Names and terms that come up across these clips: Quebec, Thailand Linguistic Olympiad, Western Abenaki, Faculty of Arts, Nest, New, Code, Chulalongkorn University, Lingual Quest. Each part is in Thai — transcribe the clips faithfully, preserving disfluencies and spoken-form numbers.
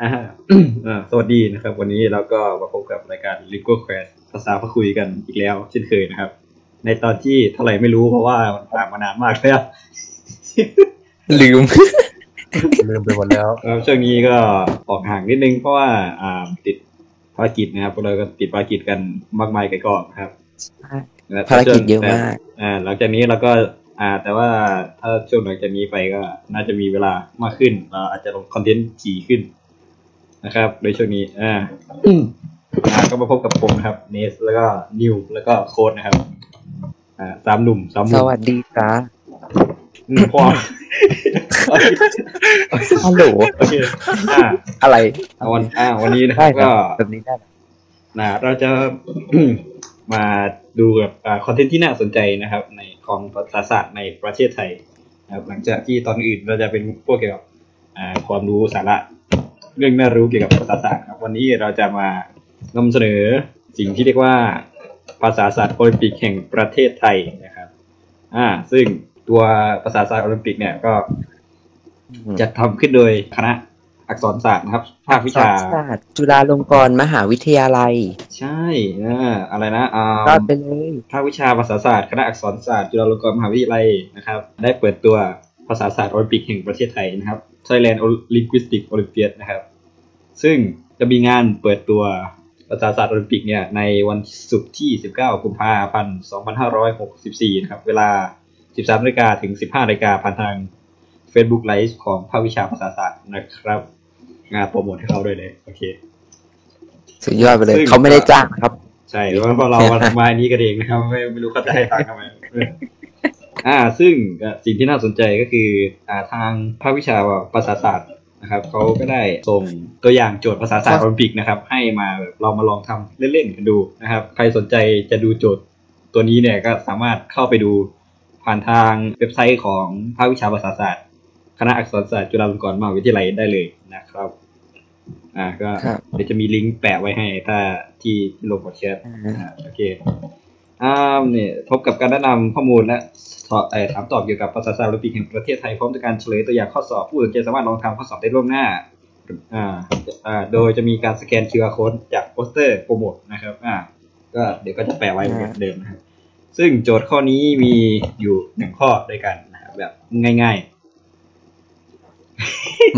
อ่า สวัสดีนะครับวันนี้เราก็มาพบกับรายการ Lingual Quest ภาษาพะคุยกันอีกแล้วเช่นเคยนะครับในตอนที่เท่าไหร่ไม่รู้เพราะว่ามันผ่านมานานมากแล้วลืม ลืมไปหมดแล้วช่วงนี้ก็ออกห่างนิดนึงเพราะว่าอ่าติดภารกิจนะครับพวกเราก็ติดภารกิจกันมากมายไกลกองครับภารกิจเยอะมากอ่าหลังจากนี้เราก็อ่าแต่ว่าถ้าช่วงหลังจากนี้ไปก็น่าจะมีเวลามากขึ้นเราอาจจะลงคอนเทนต์ถี่ขึ้นนะครับโดยช่วงนี้อ่าอ่าก็มาพบกับผมนะครับ Nest แล้วก็ New แล้วก็ Code นะครับอ่าสามหนุ่มสามหนุ่มสวัสดีจ้าพอฮัลโหลโอเคอ่าอะไรวันอ่าวันนี้นะครับก็แบบนี้ได้นะเราจะมาดูแบบคอนเทนต์ที่น่าสนใจนะครับในของประวัติศาสตร์ในประเทศไทยนะครับหลังจากที่ตอนอื่นเราจะเป็นพวกเกี่ยวกับอ่าความรู้สาระเรื่องน่ารู้เกี่ยวกับภาษาศาสตร์ครับวันนี้เราจะมานำเสนอสิ่งที่เรียกว่าภาษาศาสตร์โอลิมปิกแห่งประเทศไทยนะครับอ่าซึ่งตัวภาษาศาสตร์โอลิมปิกเนี่ยก็จัดทำขึ้นโดยคณะอักษรศาสตร์นะครับภาควิชาจุฬาลงกรณ์มหาวิทยาลัยใช่อ่าอะไรนะอ่าก็ไปเลยภาควิชาภาษาศาสตร์คณะอักษรศาสตร์จุฬาลงกรณ์มหาวิทยาลัยนะครับได้เปิดตัวภาษาศาสตร์โอลิมปิกแห่งประเทศไทยนะครับ Thailand Linguistic Olympiad นะครับซึ่งจะมีงานเปิดตัวภาษาศาสตร์โอลิมปิกเนี่ยในวันศุกร์ที่สิบเก้ากุมภาพันธ์สองพันห้าร้อยหกสิบสี่นะครับเวลา สิบสามนาฬิกา ถึง สิบห้านาฬิกา ผ่านทาง Facebook Live ของภาควิชาภาษาศาสตร์นะครับงานโปรโมทให้เขาด้วยเลยโอเคสุดยอดไปเลยเขาไม่ได้จ้างครับใช่เพราะเรามาอันนี้กันเองนะครับไม่ไม่รู้เขาได้ตังค์ทำไมอ่าซึ่งสิ่งที่น่าสนใจก็คืออ่าทางภาควิชาภาษาศาสตร์นะครับเขาก็ได้ส่งตัวอย่างโจทย์ภาษาศาสตร์โอลิมปิกนะครับให้มาแบบเรามาลองทำเล่นๆกันดูนะครับใครสนใจจะดูโจทย์ตัวนี้เนี่ยก็สามารถเข้าไปดูผ่านทางเว็บไซต์ของภาควิชาภาษาศาสตร์คณะอักษรศาสตร์จุฬาลงกรณ์มหาวิทยาลัยได้เลยนะครับอ่าก็เดี๋ยวจะมีลิงก์แปะไว้ให้ถ้าที่โลโก้แชทโอเคอ่าเนี่ยพบกับการแนะนำข้อมูลและถามตอบเกี่ยวกับภาษาศาสตร์โอลิมปิกแห่งประเทศไทยพร้อมด้วยการเฉลยตัวอย่างข้อสอบผู้สนใจสามารถลองทำข้อสอบได้ล่วงหน้าอ่าอ่าโดยจะมีการสแกน คิว อาร์ Code จากโปสเตอร์โปรโมทนะครับอ่าก็เดี๋ยวก็จะแปะไว้เหมือนเดิมนะครับซึ่งโจทย์ข้อนี้มีอยู่หนึ่งข้อด้วยกันนะครับแบบง่ายๆ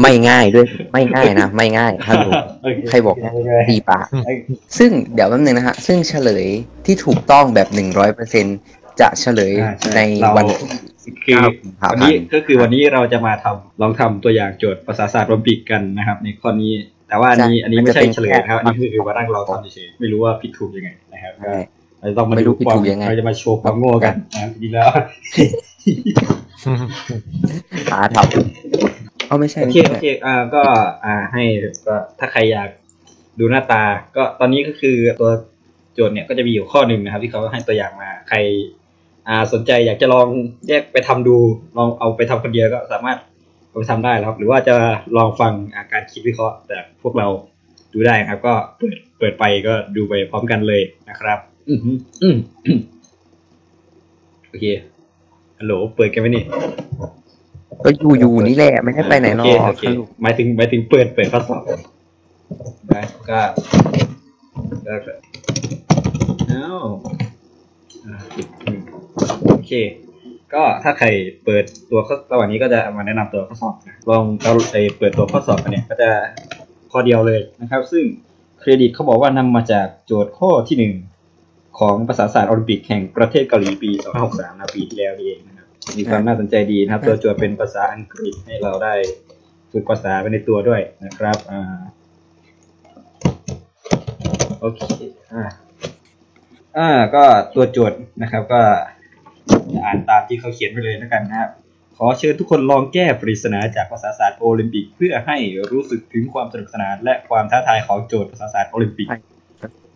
ไม่ง่ายด้วยไม่ง่ายนะไม่ง่ายฮัลโหลใครบอกดีปะซึ่งเดี๋ยวแป๊บนึงนะฮะซึ่งเฉลยที่ถูกต้องแบบ หนึ่งร้อยเปอร์เซ็นต์ จะเฉลยในวันที่สิบเก้ากุมภาพันธ์วันนี้ก็คือวันนี้เราจะมาทำลองทำตัวอย่างโจทย์ภาษาศาสตร์โอลิมปิกกันนะครับในข้อนี้แต่ว่าอันนี้อันนี้ไม่ใช่เฉลยนะครับอันนี้คือว่านั่งรอทำเฉยๆไม่รู้ว่าผิดถูกยังไงนะครับก็ต้องมาดูความเราจะมาโชว์ความโง่กันนะดีแล้วตาทับเอาไม่ใช่โอเคโอเคอ่าก็อ่าให้ก็ถ้าใครอยากดูหน้าตาก็ตอนนี้ก็คือตัวโจทย์เนี่ยก็จะมีอยู่ข้อหนึ่งนะครับที่เขาให้ตัวอย่างมาใครอ่าสนใจอยากจะลองแยกไปทำดูลองเอาไปทำคนเดียวก็สามารถเอาไปทำได้ครับหรือว่าจะลองฟังอาการคิดวิเคราะห์แต่พวกเราดูได้ครับก็เปิดเปิดไปก็ดูไปพร้อมกันเลยนะครับอืออือโอเคฮัลโหลเปิดกันไหมนี่ก็อยู่อยู่นี่แหละไม่ได้ไปไหนหรอกหมายถึงหมายถึงเปิดเปิดข้อสอบนะก็ได้เลยเอาโอเคก็ถ้าใครเปิดตัวข้อระหว่างนี้ก็จะมาแนะนำตัวข้อสอบลองเราไปเปิดตัวข้อสอบกันเนี่ยก็จะข้อเดียวเลยนะครับซึ่งเครดิตเขาบอกว่านำมาจากโจทย์ข้อที่หนึ่งของภาษาศาสตร์โอลิมปิกแห่งประเทศเกาหลีปีสองพันหกสิบสามนะปีที่แล้วนี่เองมีความน่าสนใจดีนะครับตัวโจทย์เป็นภาษาอังกฤษให้เราได้ฝึกภาษาไปในตัวด้วยนะครับอ่าโอเคอ่าอ่าก็ตัวโจทย์นะครับก็อ่านตามที่เขาเขียนไปเลยแล้วกันนะครับขอเชิญทุกคนลองแก้ปริศนาจากภาษาศาสตร์โอลิมปิกเพื่อให้รู้สึกถึงความสนุกสนานและความท้าทายของโจทย์ภาษาศาสตร์โอลิมปิก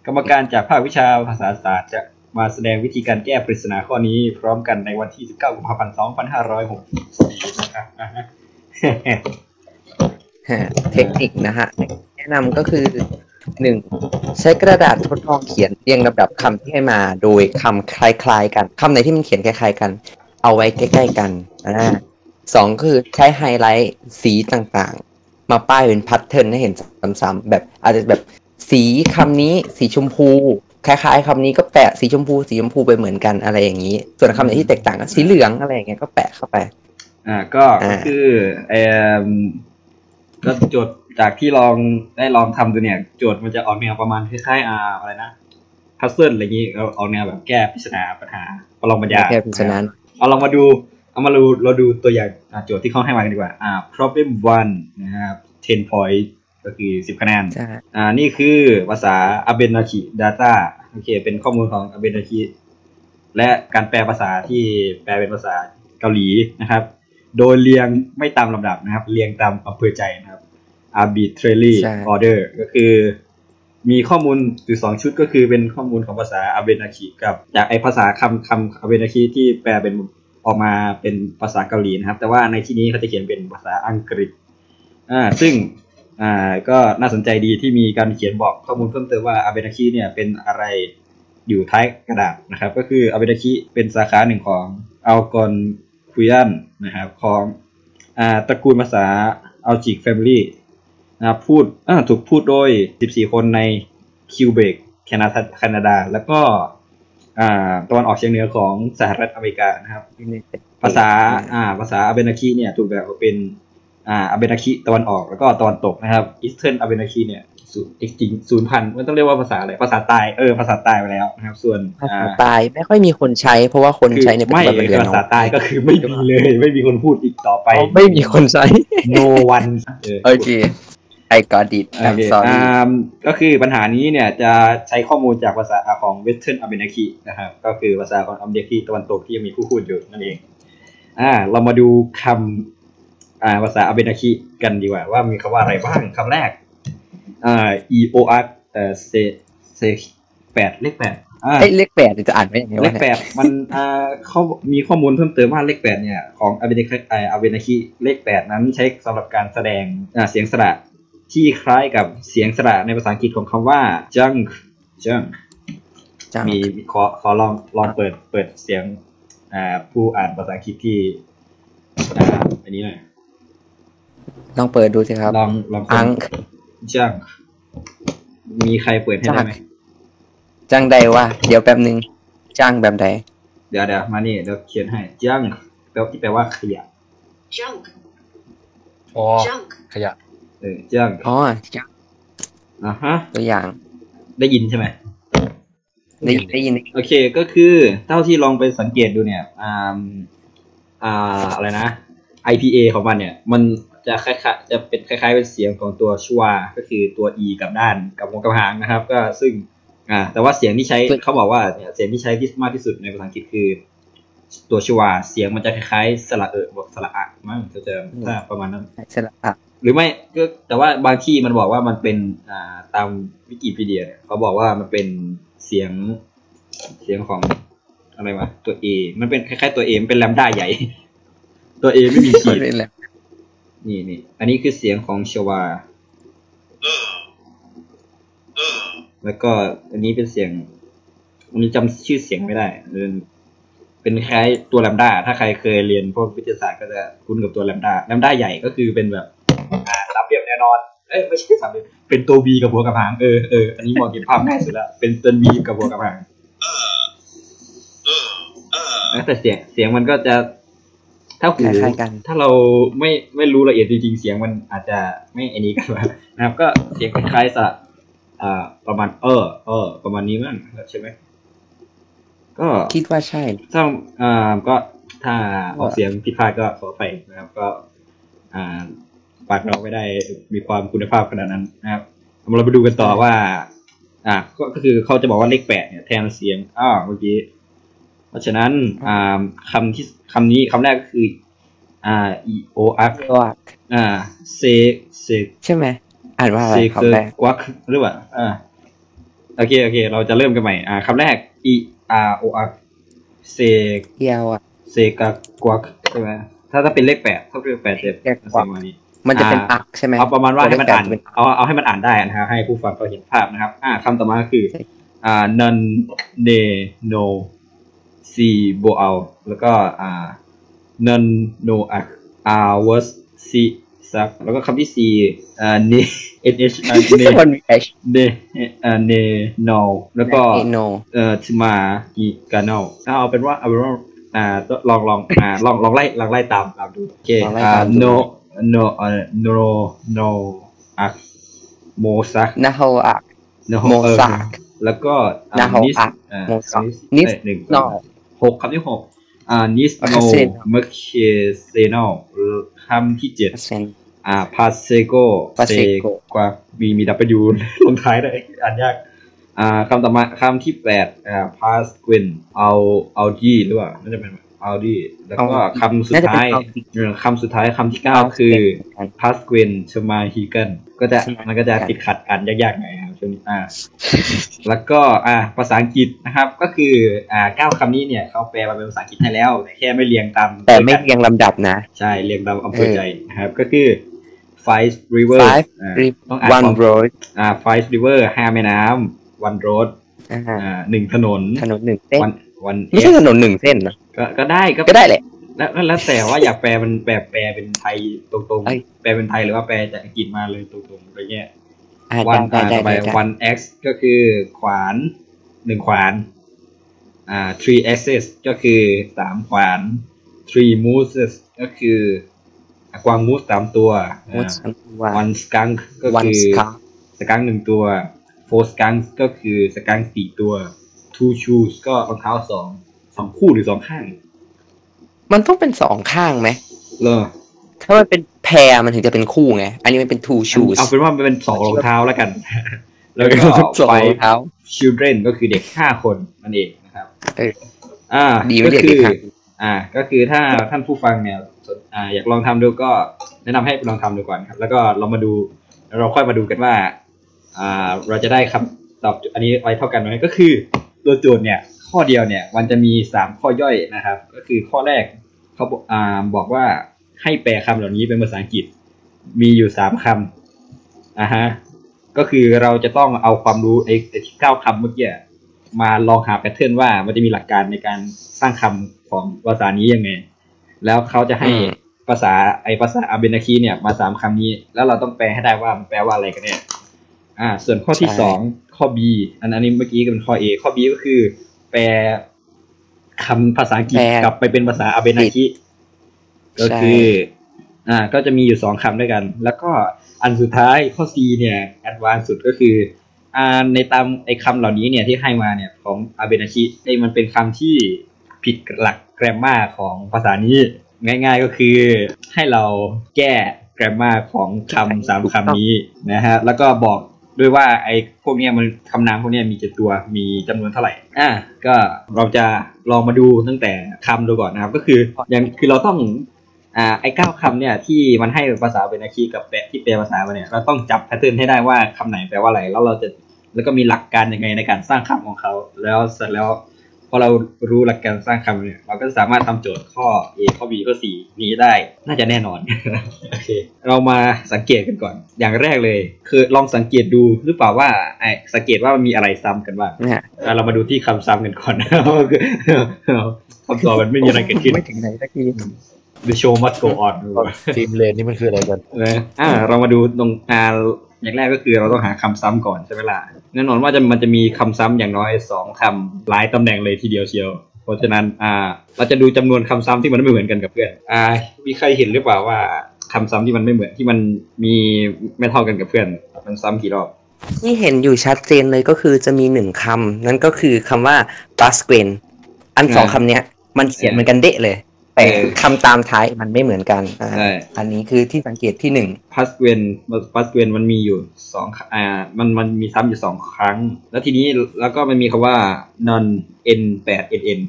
กรรมการจากภาควิชาภาษาศาสตร์จะมาแสดงวิธีการแก้ปริศนาข้อนี้พร้อมกันในวันที่สิบเก้ากุมภาพันธ์สองพันห้าร้อยหกสิบสี่นะครับเทคนิคนะฮะแนะนำก็คือ หนึ่ง. ใช้กระดาษทดลองเขียนเรียงลำดับคำที่ให้มาโดยคำคล้ายๆกันคำไหนที่มันเขียนคล้ายๆกันเอาไว้ใกล้ๆกันอ่า สอง. คือใช้ไฮไลท์สีต่างๆ มาป้ายเป็นแพทเทิร์นให้เห็นซ้ำๆแบบอาจจะแบบสีคำนี้สีชมพูคล้ายๆคำนี้ก็แปะสีชมพูสีชมพูไปเหมือนกันอะไรอย่างนี้ส่วนคำไหนที่แตกต่างก็สีเหลืองอะไรอย่างเงี้ยก็แปะเข้าไปอ่าก็คือเอ่อก็โจทย์จากที่ลองได้ลองทำดูเนี่ยโจทย์มันจะออกแนวประมาณคล้ายๆอ่าอะไรนะพัซเซิลอะไรอย่างนี้ก็ออกแนวแบบแก้ปริศนาปัญหาประลองปัญญาแก้ปริศนาเอาลองมาดูเอามาดูเราดูตัวอย่างโจทย์ที่เขาให้มากันดีกว่าอ่า problem one นะครับ ten point ก็คือสิบคะแนนอ่านี่คือภาษา Abenaki data โอเคเป็นข้อมูลของ Abenaki และการแปลภาษาที่แปลเป็นภาษาเกาหลีนะครับโดยเรียงไม่ตามลำดับนะครับเรียงตามอำเภอใจนะครับ arbitrary order ก็คือมีข้อมูลอยู่สองชุดก็คือเป็นข้อมูลของภาษาอาเบนาคิกับจากไอภาษาคำคำอาเบนาคิที่แปลเป็นออกมาเป็นภาษาเกาหลีนะครับแต่ว่าในที่นี้เขาจะเขียนเป็นภาษาอังกฤษอ่าซึ่งอ่าก็น่าสนใจดีที่มีการเขียนบอกข้อมูลเพิ่มเติมว่าอาเบนาคิเนี่ยเป็นอะไรอยู่ท้ายกระดาษนะครับก็คืออาเบนาคิเป็นสาขาหนึ่งของอัลกอนควินนะครับของอ่าตระกูลภาษาอัลจิกแฟมิลี่นะพูดถูกพูดโดยสิบสี่คนในคิวเบกแคนาดาแคนาดาแล้วก็ตะวันออกเฉียงเหนือของสหรัฐอเมริกานะครับภาษาภาษาอาเบนาคิเนี่ยถูกแบ่งออกเป็นอาเบนาคิตะวันออกแล้วก็ตะวันตกนะครับอีสเทิร์นอาเบนาคิเนี่ยศูนย์พันไม่ต้องเรียกว่าภาษาอะไรภาษาตายเออภาษาตายไปแล้วนะครับส่วนภาษาตายไม่ค่อยมีคนใช้เพราะว่าคนใช้เนี่ยไม่ภาษาตายก็คือไม่มีเลยไม่มีคนพูดอีกต่อไปไม่มีคนใช้ no one โอเคไอคอดิตก็คือปัญหานี้เนี่ยจะใช้ข้อมูลจากภาษาของ Western Abenaki นะครับก็คือภาษาของอาเบนาคิตะวันตกที่ยังมีผู้พูดอยู่นั่นเองอ่าเรามาดูคำอ่าภาษาอาเบนาคิกันดีกว่าว่ามีคำว่าอะไรบ้างคำแรกอ่า e o r เอ่อเซเซแปดเลขแปดอ่าเลขแปดจะอ่านไว้ยังไงวะเลขแปดมันอ่าเขามีข้อมูลเพิ่มเติมว่าเลขแปดเนี่ยของอาเบนาคิอาเบนาคิเลขแปดนั้นใช้สำหรับการแสดงอ่าเสียงสระที่คล้ายกับเสียงสระในภาษาอังกฤษของคำว่า junk junk มีขอขอลองลองเปิดเปิดเสียงอ่าผู้อ่านภาษาอังกฤษที่อ่าอันนี้หน่อยลองเปิดดูสิครับลองลองอังจังมีใครเปิดให้ได้ไหมจังใดวะเดี๋ยวแป๊บนึงจังแบบใดเดี๋ยวเดี๋ยวมานี่เดี๋ยวเขียนให้จังแปลที่แปลว่าขยะจังอ๋อขยะเออจังอ๋อจังอ่ะฮะตัวอย่างได้ยินใช่ไหมได้ยินได้ยินโอเคก็คือเท่าที่ลองไปสังเกตดูเนี่ยอ่าอ่าอะไรนะ ไอ พี เอ ของมันเนี่ยมันจะคล้ายๆจะเป็นคล้ายๆเป็นเสียงของตัวชัวก็คือตัว e กับด้านกับวงกับหางนะครับก็ซึ่งอ่าแต่ว่าเสียงที่ใช้เขาบอกว่าเนี่ยเสียงที่ใช้ที่มากที่สุดในภาษาอังกฤษคือตัวชัวเสียงมันจะคล้ายๆสระเอะบวกสระอะมั้งจะจะถ้าประมาณนั้นสระอะหรือไม่ก็แต่ว่าบางที่มันบอกว่ามันเป็นอ่าตามวิกิพีเดียเขาบอกว่ามันเป็นเสียงเสียงของอะไรวะตัว a มันเป็นคล้ายๆตัว a มันเป็นแลมด้าใหญ่ตัว a ไม่มีขีดนี่นี่อันนี้คือเสียงของชวาแล้วก็อันนี้เป็นเสียงอันนี้จำชื่อเสียงไม่ได้เป็นคล้ายตัวแลมด้าถ้าใครเคยเรียนพวกวิทยาศาสตร์ก็จะคุ้นกับตัวแลมด้าแลมด้าใหญ่ก็คือเป็นแบบสามเหลี่ยมแน่นอนเอ้ยไม่ใช่สามเหลี่ยมเป็นตัว b กับหัวกับหางเออเอออันนี้มองเห็นภาพง่ายสุดละเป็นตัว b กับหัวกับหางแต่เสียงเสียงมันก็จะถ้าหูถ้าเราไม่ไม่รู้ละเอียดจริงๆเสียงมันอาจจะไม่อันนี้กันนะครับก็เสียงคล้ายๆสระอ่าประมาณเออเออประมาณนี้มั้งใช่ไหมก็คิดว่าใช่ถ้าอ่าก็ถ้าออกเสียงผิดพลาดก็ขอไปนะครับก็อ่าปากเราไม่ได้มีความคุณภาพขนาดนั้นนะครับเราไปดูกันต่อว่าอ่าก็คือเขาจะบอกว่าเลขแปดเนี่ยแทนเสียงอ้าวเมื่อกี้เพราะฉะนั้นคำที่คำนี้คำแรกก็คืออ่า e o r อ่า c c ใช่ไหมอ่านว่าอะไรคำแรกวักหรือเปล่าอ่าโอเคโอเคเราจะเริ่มกันใหม่อ่าคำแรก e r o r c เกี่ยวอ่ะ c กับวักใช่ไหมถ้าถ้าเป็นเลขแปดถ้าเป็นเลขแปดจะประมาณนี้มันจะเป็นอักใช่ไหมเอาประมาณว่าให้มันอ่านเอาเอาให้มันอ่านได้นะครับให้ผู้ฟังเขาเห็นภาพนะครับอ่าคำต่อมาคืออ่า n n e noซีโบเอาแล้วก็อ่า non no อ่ะ hours ซี ซักแล้วก็คำที่สี่อ่าเนเอเนชอ่าเนเนอ่าเนโนแล้วก็เอ่อชิมากิกาโนเอาเป็นว่าเอาเป็นว่าอ่าลองลองอ่าลองลองไล่ลองไล่ตามตามดูโอเคอ่าโนโนอ่าโนโนอักโมซักนาโฮอักโมซักแล้วก็นาโฮอักโมซักนิสหนึ่งหกคำที่หกอ่านิสโนเมเคเซโนคำที่เจ็ดอ่าพาเซโกเซกว่ามีมีดับเบิลยูลงท้ายได้อ่านยากอ่าคำต่อมาคำที่แปดอ่าพาสเกวนเอาเอาดีหรือเปล่าน่าจะเป็นเอาดีแล้วก็คำสุดท้ายคำสุดท้ายคำที่เก้าคือพาสเกวนชมาฮิเกนก็จะมันก็จะติดขัดกันยากๆหน่อยครับช่วงนี้อ่าแล้วก็อ่าภาษาอังกฤษนะครับก็คืออ่าเก้าคำนี้เนี่ยเขาแปลมาเป็นภาษาอังกฤษให้แล้วแค่ไม่เรียงตามแต่ไม่เรียงลำดับนะใช่เรียงตามอำเภอใจนะครับก็คือfive river one road อ่า five river ห้าแม่น้ำ one road อ่าหนึ่งถนนถนนหนึ่งเส้นวันไม่ใช่ถนนหนึ่งเส้นนะก็ได้ก็ได้แหละแล้วแล้วแต่ว่าอยากแปลมันแปลแปลเป็นไทยตรงๆแปลเป็นไทยหรือว่าแปลจากอังกฤษมาเลยตรงๆอะไรเงี้ยวันต่อไป one x ก็คือขวานหนึ่งขวานอ่า three axes ก็คือสามขวาน three mooses ก็คือกวางมูสสามตัววันสกังก็คือสกังหนึ่งตัวโฟสกังก็คือสกังสี่ตัวทูชูสก็รองเท้าสองสองคู่หรือสองข้างมันต้องเป็นสองข้างไหมเออถ้ามันเป็นแพรมันถึงจะเป็นคู่ไงอันนี้มันเป็นทูชูสเอาเป็นว่ามันเป็นสองรองเท้าแล้วกันแล้วก็ไปชิลเดรนก็คือเด็กห้าคนนั่นเองนะครับอ่าดีไม่เด็กคืออ่าก็คือถ้าท่านผู้ฟังเนี่ยอ่าอยากลองทำดูก็แนะนำให้ลองทำดูก่อนครับแล้วก็เรามาดูเราค่อยมาดูกันว่าอ่าเราจะได้คำตอบอันนี้ไว้เท่ากันไหมก็คือตัวโจทย์เนี่ยข้อเดียวเนี่ยมันจะมีสามข้อย่อยนะครับก็คือข้อแรกเขาอ่าบอกว่าให้แปลคำเหล่านี้เป็นภาษาอังกฤษมีอยู่สามคำอ่าฮะก็คือเราจะต้องเอาความรู้ไอ้ที่เก้าคำเมื่อกี้มาลองหาแพทเทิร์นว่ามันจะมีหลักการในการสร้างคำของภาษานี้ยังไงแล้วเขาจะให้ภาษาไอภาษาอาเบนาคีเนี่ยมาสามคำนี้แล้วเราต้องแปลให้ได้ว่ามันแปลว่าอะไรกันเนี่ยอ่าส่วนข้อที่สองข้อ B อันนี้เมื่อกี้ก็เป็นข้อ A ข้อ B ก็คือแปลคำภาษาอังกฤษกลับไปเป็นภาษาอาเบนาคีก็คืออ่าก็จะมีอยู่สองคำด้วยกันแล้วก็อันสุดท้ายข้อ C เนี่ยแอดวานซ์สุดก็คืออ่าในตามไอคำเหล่านี้เนี่ยที่ให้มาเนี่ยของอาเบนาคีไอมันเป็นคำที่ผิดหลักแกรมมาของภาษานี้ง่ายๆก็คือให้เราแก้แกรมมาของคำสามคำนี้นะฮะแล้วก็บอกด้วยว่าไอ้พวกนี้มันคำนามพวกนี้มีกี่ตัวมีจำนวนเท่าไหร่อ่ะก็เราจะลองมาดูตั้งแต่คำดูก่อนนะครับก็คืออย่างคือเราต้องอ่าไอ้เก้าคำเนี่ยที่มันให้ภาษาเป็นอาคีกับแปะที่แปลภาษามาเนี่ยเราต้องจับแพทเทิร์นให้ได้ว่าคำไหนแปลว่าอะไรแล้วเราจะแล้วก็มีหลักการยังไงในการสร้างคำของเขาแล้วเสร็จแล้วพอเรารู้หลักการสร้างคำเนี่ยเราก็สามารถทำโจทย์ข้อ A ข้อ B ข้อ C นี้ได้น่าจะแน่นอนโอเคเรามาสังเกตกันก่อนอย่างแรกเลยคือลองสังเกตดูหรือเปล่าว่าไอ้สังเกตว่ามันมีอะไรซ้ำกันบ้างเรามาดูที่คำซ้ำกันก่อนคำตอบมันไม่มีอะไรเกิดขึ้นไม่ถึงไหนสักที The show must go on ทีมเลนนี่มันคืออะไรกันอ่าเรามาดูตรงอ่าอย่างแรกก็คือเราต้องหาคำซ้ำก่อนใช่ไหมล่ะแน่นอนว่าจะมันจะมีคำซ้ำอย่างน้อยสองคำหลายตำแหน่งเลยทีเดียวเชียวเพราะฉะนั้นอ่าเราจะดูจำนวนคำซ้ำที่มันไม่เหมือนกันกับเพื่อนอ่ามีใครเห็นหรือเปล่าว่าคำซ้ำที่มันไม่เหมือนที่มันมีไม่เท่ากันกับเพื่อนมันซ้ำกี่รอบที่เห็นอยู่ชัดเจนเลยก็คือจะมีหนึ่งคำนั่นก็คือคำว่า basquen อันสองคำเนี้ยมันเขียนเหมือนกันเด๊ะเลยแต่คำตามท้ายมันไม่เหมือนกันอ่าอันนี้คือที่สังเกตที่หนึ่งพัสเวนพัสเวนมันมีอยู่สองอ่ามันมันมีซ้ำอยู่สองครั้งแล้วทีนี้แล้วก็มันมีคำว่า non n แปด n n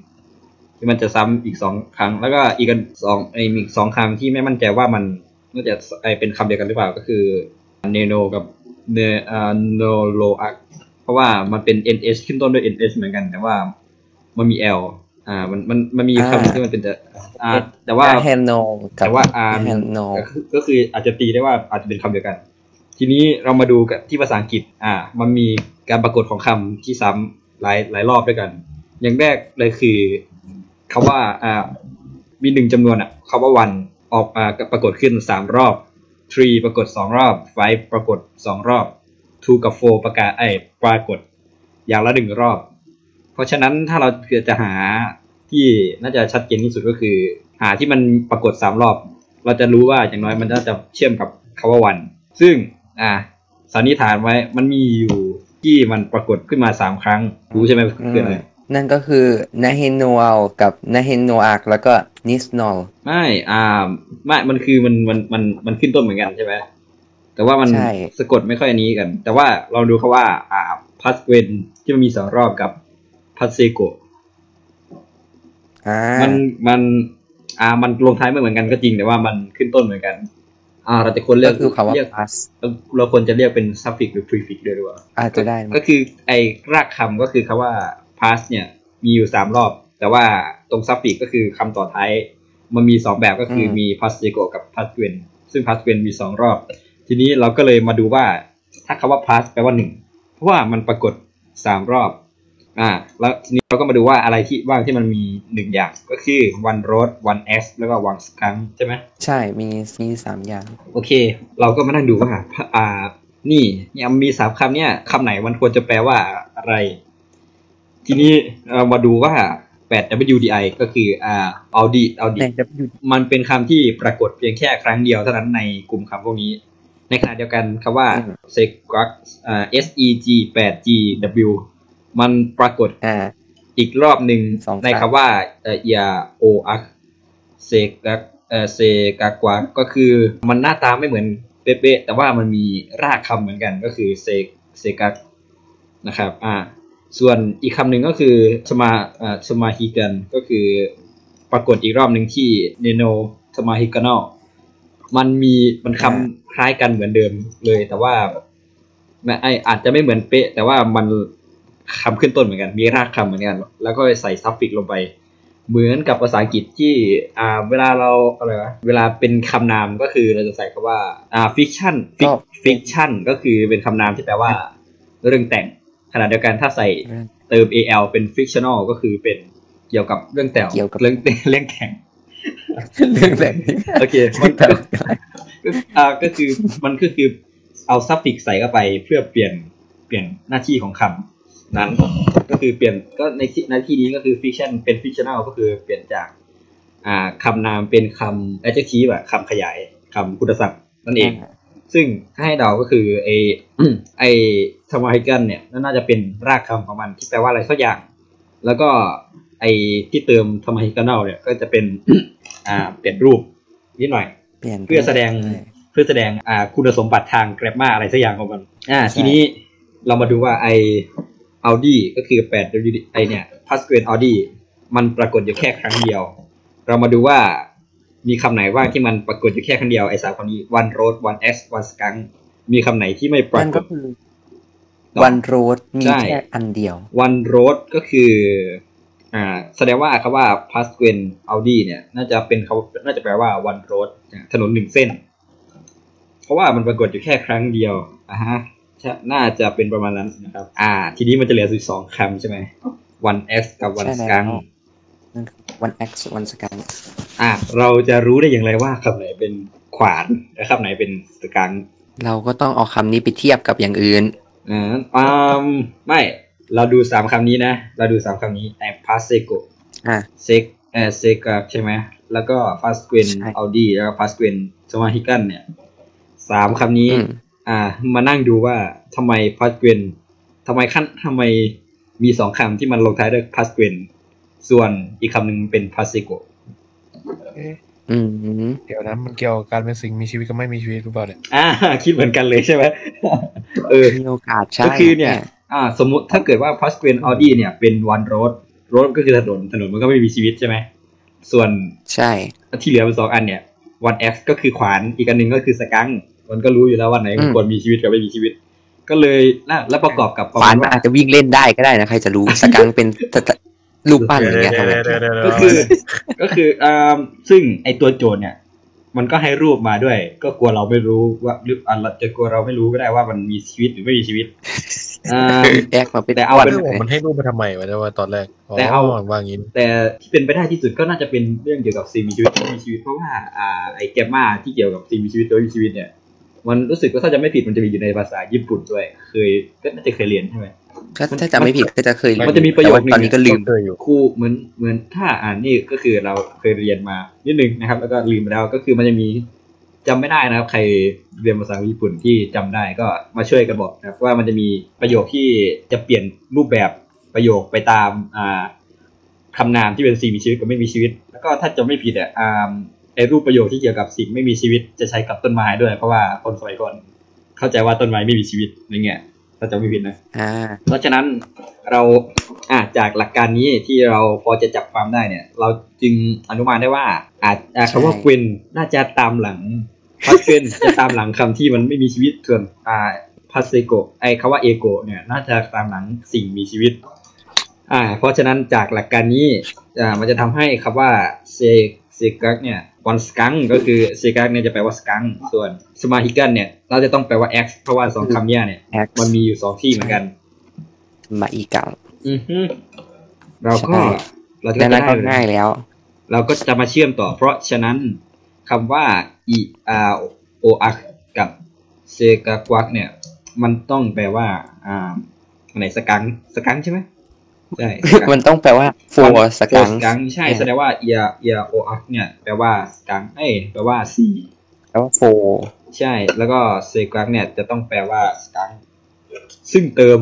ที่มันจะซ้ำอีกสองครั้งแล้วก็อีกกันสองไอมีสองคำที่ไม่มั่นใจว่ามันน่าจะไอเป็นคำเดียวกันหรือเปล่าก็คือ nano กับ noloac เพราะว่ามันเป็น n h ขึ้นต้นด้วย n h เหมือนกันแต่ว่ามันมี l อ่ามันมันมันมีคำที่มันเป็นอ่าแต่ว่าแต่ว่าอ่าก็คืออาจจะตีได้ว่าอาจจะเป็นคำเดียวกันทีนี้เรามาดูกันที่ภาษาอังกฤษอ่ามันมีการปรากฏของคำที่ซ้ำหลายหลายรอบด้วยกันอย่างแรกเลยคือคำว่าอ่ามีหนึ่งจำนวนอ่ะคำว่าวันออกมาปรากฏขึ้นสามรอบ three ปรากฏสองรอบ five ปรากฏสองรอบ two กับfour ประกาศไอ้ปรากฏอย่างละหนึ่งรอบเพราะฉะนั้นถ้าเราเกิดจะหาที่น่าจะชัดเจนที่สุดก็คือหาที่มันปรากฏสามรอบเราจะรู้ว่าอย่างน้อยมันน่าจะเชื่อมกับคำว่าวันซึ่งอ่าสันนิษฐานไว้มันมีอยู่ที่มันปรากฏขึ้นมาสามครั้งรู้ใช่ไหมเกิดอะไรนั่นก็คือนาเฮโนอัลกับนาเฮโนอักแล้วก็นิสโนลไม่อ่าไม่มันคือมันมันมันมันขึ้นต้นเหมือนกันใช่ไหมแต่ว่ามันสะกดไม่ค่อยอันนี้กันแต่ว่าเราดูเขาว่าอ่าพัสเวนที่มันมีสองรอบกับพัสเซโกมันมันอ่ามันลงท้ายไม่เหมือนกันก็จริงแต่ว่ามันขึ้นต้นเหมือนกันอ่าเราจะควรเลือกคือคำว่า plus เราควรจะเรียกเป็น suffix หรือ prefix ด้วยหรือเปล่าอาจจะได้ก็คือไอ้รากคำก็คือคำว่า plus เนี่ยมีอยู่สามรอบแต่ว่าตรง suffix ก็คือคำต่อท้ายมันมีสองแบบก็คือมี pasego กับ pasquen ซึ่ง pasquen มีสองรอบทีนี้เราก็เลยมาดูว่าถ้าคำว่า plus แปลว่าหนึ่งเพราะว่ามันปรากฏสามรอบอ่าแล้วทีนี้เราก็มาดูว่าอะไรที่ว่างที่มันมีหนึ่งอย่างก็คือ one road one s แล้วก็ one skunk ใช่ไหมใช่มีมีสามอย่างโอเคเราก็มานั่งดูว่าอ่านี่ยังมีสามคำเนี่ยคำไหนมันควรจะแปลว่าอะไรทีนี้เรามาดูว่า แปด ดับเบิลยู ดี ไอ ก็คืออ่า audi audi มันเป็นคำที่ปรากฏเพียงแค่ครั้งเดียวเท่านั้นในกลุ่มคำพวกนี้ในขณะเดียวกันคำว่า segwag อ่า เอส อี จี แปด จี ดับเบิลยูมันปรากฏ อ, อีกรอบหนึ่งในคำว่าเอียโออักเซกักเซกักกวักก็คือมันหน้าตาไม่เหมือนเป๊ะๆแต่ว่ามันมีรากคำเหมือนกันก็คือเซเซกักนะครับอ่าส่วนอีกคำหนึ่งก็คือสมาสมาฮิกันก็คือปรากฏอีกรอบหนึ่งที่เนโนสมาฮิกันอลมันมีมันคำคล้ายกันเหมือนเดิมเลยแต่ว่าไออาจจะไม่เหมือนเป๊ะแต่ว่ามันคำขึ้นต้นเหมือนกันมีรากคำเหมือนกันแล้วก็ใส่ซัฟฟิกลงไปเหมือนกับภาษาอังกฤษที่อ่าเวลาเราอะไรวะเวลาเป็นคำนามก็คือเราจะใส่คำว่าอ่าฟิกชันฟิกชันก็คือเป็นคำนามที่แปลว่าเรื่องแต่งขณะเดียวกันถ้าใส่เติม al เป็น fictional ก็คือเป็นเกี่ยวกับเรื่องแต่งเกี่ยวกับเรื่องเรื่องแต่งเรื่องแต่งโอเคมันแต่อ่าก็คือมันก็คือเอาซัฟฟิกใส่เข้าไปเพื่อเปลี่ยนเปลี่ยนหน้าที่ของคำนั้นก็คือเปลี่ยนก็ในในที่นี้ก็คือ fiction เป็น fictional ก็คือเปลี่ยนจากอ่าคำนามเป็นคำ adjective อะคำขยายคำคุณศัพท์นั่นเองซึ่งถ้าให้เดาก็คือไอไอทำไมเกิลเนี่ยน่าจะเป็นรากคำของมันที่แปลว่าอะไรสักอย่างแล้วก็ไอที่เติมทำไมเกิลเนี่ยก็จะเป็นอ่าเปลี่ยนรูปนิดหน่อยเพื่อแสดงเพื่อแสดงอ่าคุณสมบัติทางแกรมมาอะไรสักอย่างของมันอ่าทีนี้เรามาดูว่าไอAudi ก็คือ แปด ดับเบิลยู ดี ไอ เนี่ย Pasquen Audi มันปรากฏอยู่แค่ครั้งเดียวเรามาดูว่ามีคำไหนว่างที่มันปรากฏอยู่แค่ครั้งเดียวไอ้สามคำนี้ One Road One S One Skunk มีคำไหนที่ไม่ปรากฏนั่นก็คือ One Road มีแค่อันเดียว One Road ก็คืออ่าแสดงว่าคำว่า Pasquen Audi เนี่ยน่าจะเป็นคำน่าจะแปลว่า One Road ถนนหนึ่งเส้นเพราะว่ามันปรากฏอยู่แค่ครั้งเดียวอ่ะฮะน่าจะเป็นประมาณนั้นนะครับอ่าทีนี้มันจะเหลืออยู่สองคำใช่ไหม one x กับ one skunk one x one skunk อ่าเราจะรู้ได้อย่างไรว่าคำไหนเป็นขวานและคำไหนเป็นสกังเราก็ต้องเอาคำนี้ไปเทียบกับอย่างอื่นอ่าอืมไม่เราดูสามคำนี้นะเราดูสามคำนี้ไอ้ pasego อ่า sec เอ่อ sec ใช่ไหมแล้วก็ pasquen audi แล้วก็ pasquen samahican เนี่ยสามคำนี้อ่ามานั่งดูว่าทำไมพัสเกวนทำไมขั้นทำไมมีสองคำที่มันลงท้ายด้วยพัสเกวนส่วนอีกคำหนึ่งเป็นพัสเซโกอืมเดี๋ยวนะมันเกี่ยวกับการเป็นสิ่งมีชีวิตกับไม่มีชีวิตหรือเปล่าเนี่ยอ่าคิดเหมือนกันเลยใช่ไหมเออมีโอกาสใช่ก็คือเนี่ยอ่าสมมติถ้าเกิดว่าพัสเกวนออดี้เนี่ยเป็นวันรถรถก็คือถนนถนนมันก็ไม่มีชีวิตใช่ไหมส่วนใช่ที่เหลือเป็นสองอันเนี่ยวันเอ็กซ์ก็คือขวานอีกอันหนึ่งก็คือสกังมันก็รู้อยู่แล้วว่าไหนควรมีชีวิตกับไม่มีชีวิตก็เลยนะแล้วประกอบกับขวานอาจจะวิ่งเล่นได้ก็ได้นะใครจะรู้สกังเป็นรูปปั้นอย่างเงี้ยก็คือก็คืออ่าซึ่งไอตัวโจรเนี่ยมันก็ให้รูปมาด้วยก็กลัวเราไม่รู้ว่าหรืออันจะกลัวเราไม่รู้ก็ได้ว่ามันมีชีวิตหรือไม่มีชีวิตอ่าแอกมาเป็นแต่เอาเป็นมันให้รูปมาทำไมวะว่าตอนแรกแต่เอาว่างี้แต่ที่เป็นไปได้ที่สุดก็น่าจะเป็นเรื่องเกี่ยวกับสิ่งมีชีวิตไม่มีชีวิตเพราะว่าอ่าไอแกมมาที่เกี่ยวกับสิ่งมีชีวิตตัวมีชีวิตเนี่ย มันรู้สึกว่าถ้าจะไม่ผิดมันจะมีอยู่ในภาษาญี่ปุ่นด้วยเคยก็น่าจะเคยเรียนใช่ไหมก็ถ้าจะไม่ผิดก็จะเคยมันจะมีประโยคนึงตอนนี้ก็ลืมครูเหมือนเหมือนถ้าอ่านนี่ก็คือเราเคยเรียนมานิดนึงนะครับแล้วก็ลืมไปแล้วก็คือมันจะมีจำไม่ได้นะครับใครเรียนภาษาญี่ปุ่นที่จำได้ก็มาช่วยกันบอกนะครับว่ามันจะมีประโยคที่จะเปลี่ยนรูปแบบประโยคไปตามอ่าคำนามที่เป็นสิ่งมีชีวิตกับไม่มีชีวิตแล้วก็ถ้าจะไม่ผิดเนี่ยอ่าไอ้รูปประโยคที่เกี่ยวกับสิ่งไม่มีชีวิตจะใช้กับต้นไม้ด้วยเพราะว่าคนสมัยก่อนเข้าใจว่าต้นไม้ไม่มีชีวิตอะไรเงี้ยถ้าจะไม่ผิดนะเพราะฉะนั้นเราอ่าจากหลักการนี้ที่เราพอจะจับความได้เนี่ยเราจึงอนุมานได้ว่าอาจคำว่าควินน่าจะตามหลังพัสเกนจะตามหลังคำที่มันไม่มีชีวิตส่วนอ่าพัสเซโกไอ้คำว่าเอโกเนี่ยน่าจะตามหลังสิ่งมีชีวิตอ่าเพราะฉะนั้นจากหลักการนี้อ่ามันจะทำให้คำว่าเซเซกักเนี่ยวันสกังก็คือเซกักเนี่ยจะแปลว่าสกังส่วนสมาฮิกันเนี่ยเราจะต้องแปลว่าแอ็กซ์เพราะว่าสองคำเนี่ยเนี่ยมันมีอยู่สองที่เหมือนกันมาอีกังอือฮึเราก็เราจะได้ง่ายแล้วเราก็จะมาเชื่อมต่อเพราะฉะนั้นคำว่าอีอาโออักกับเซกะกวักเนี่ยมันต้องแปลว่าอ่าไหนสกังสกังใช่ไหมใช่มันต้องแปลว่าโฟสกังสกังใช่แสดงว่าอีอาอีอาโออักเนี่ยแปลว่าสกังเอ้ยแปลว่าสีแปลว่าโฟใช่แล้วก็เซกะกเนี่ยจะต้องแปลว่าสกังซึ่งเติม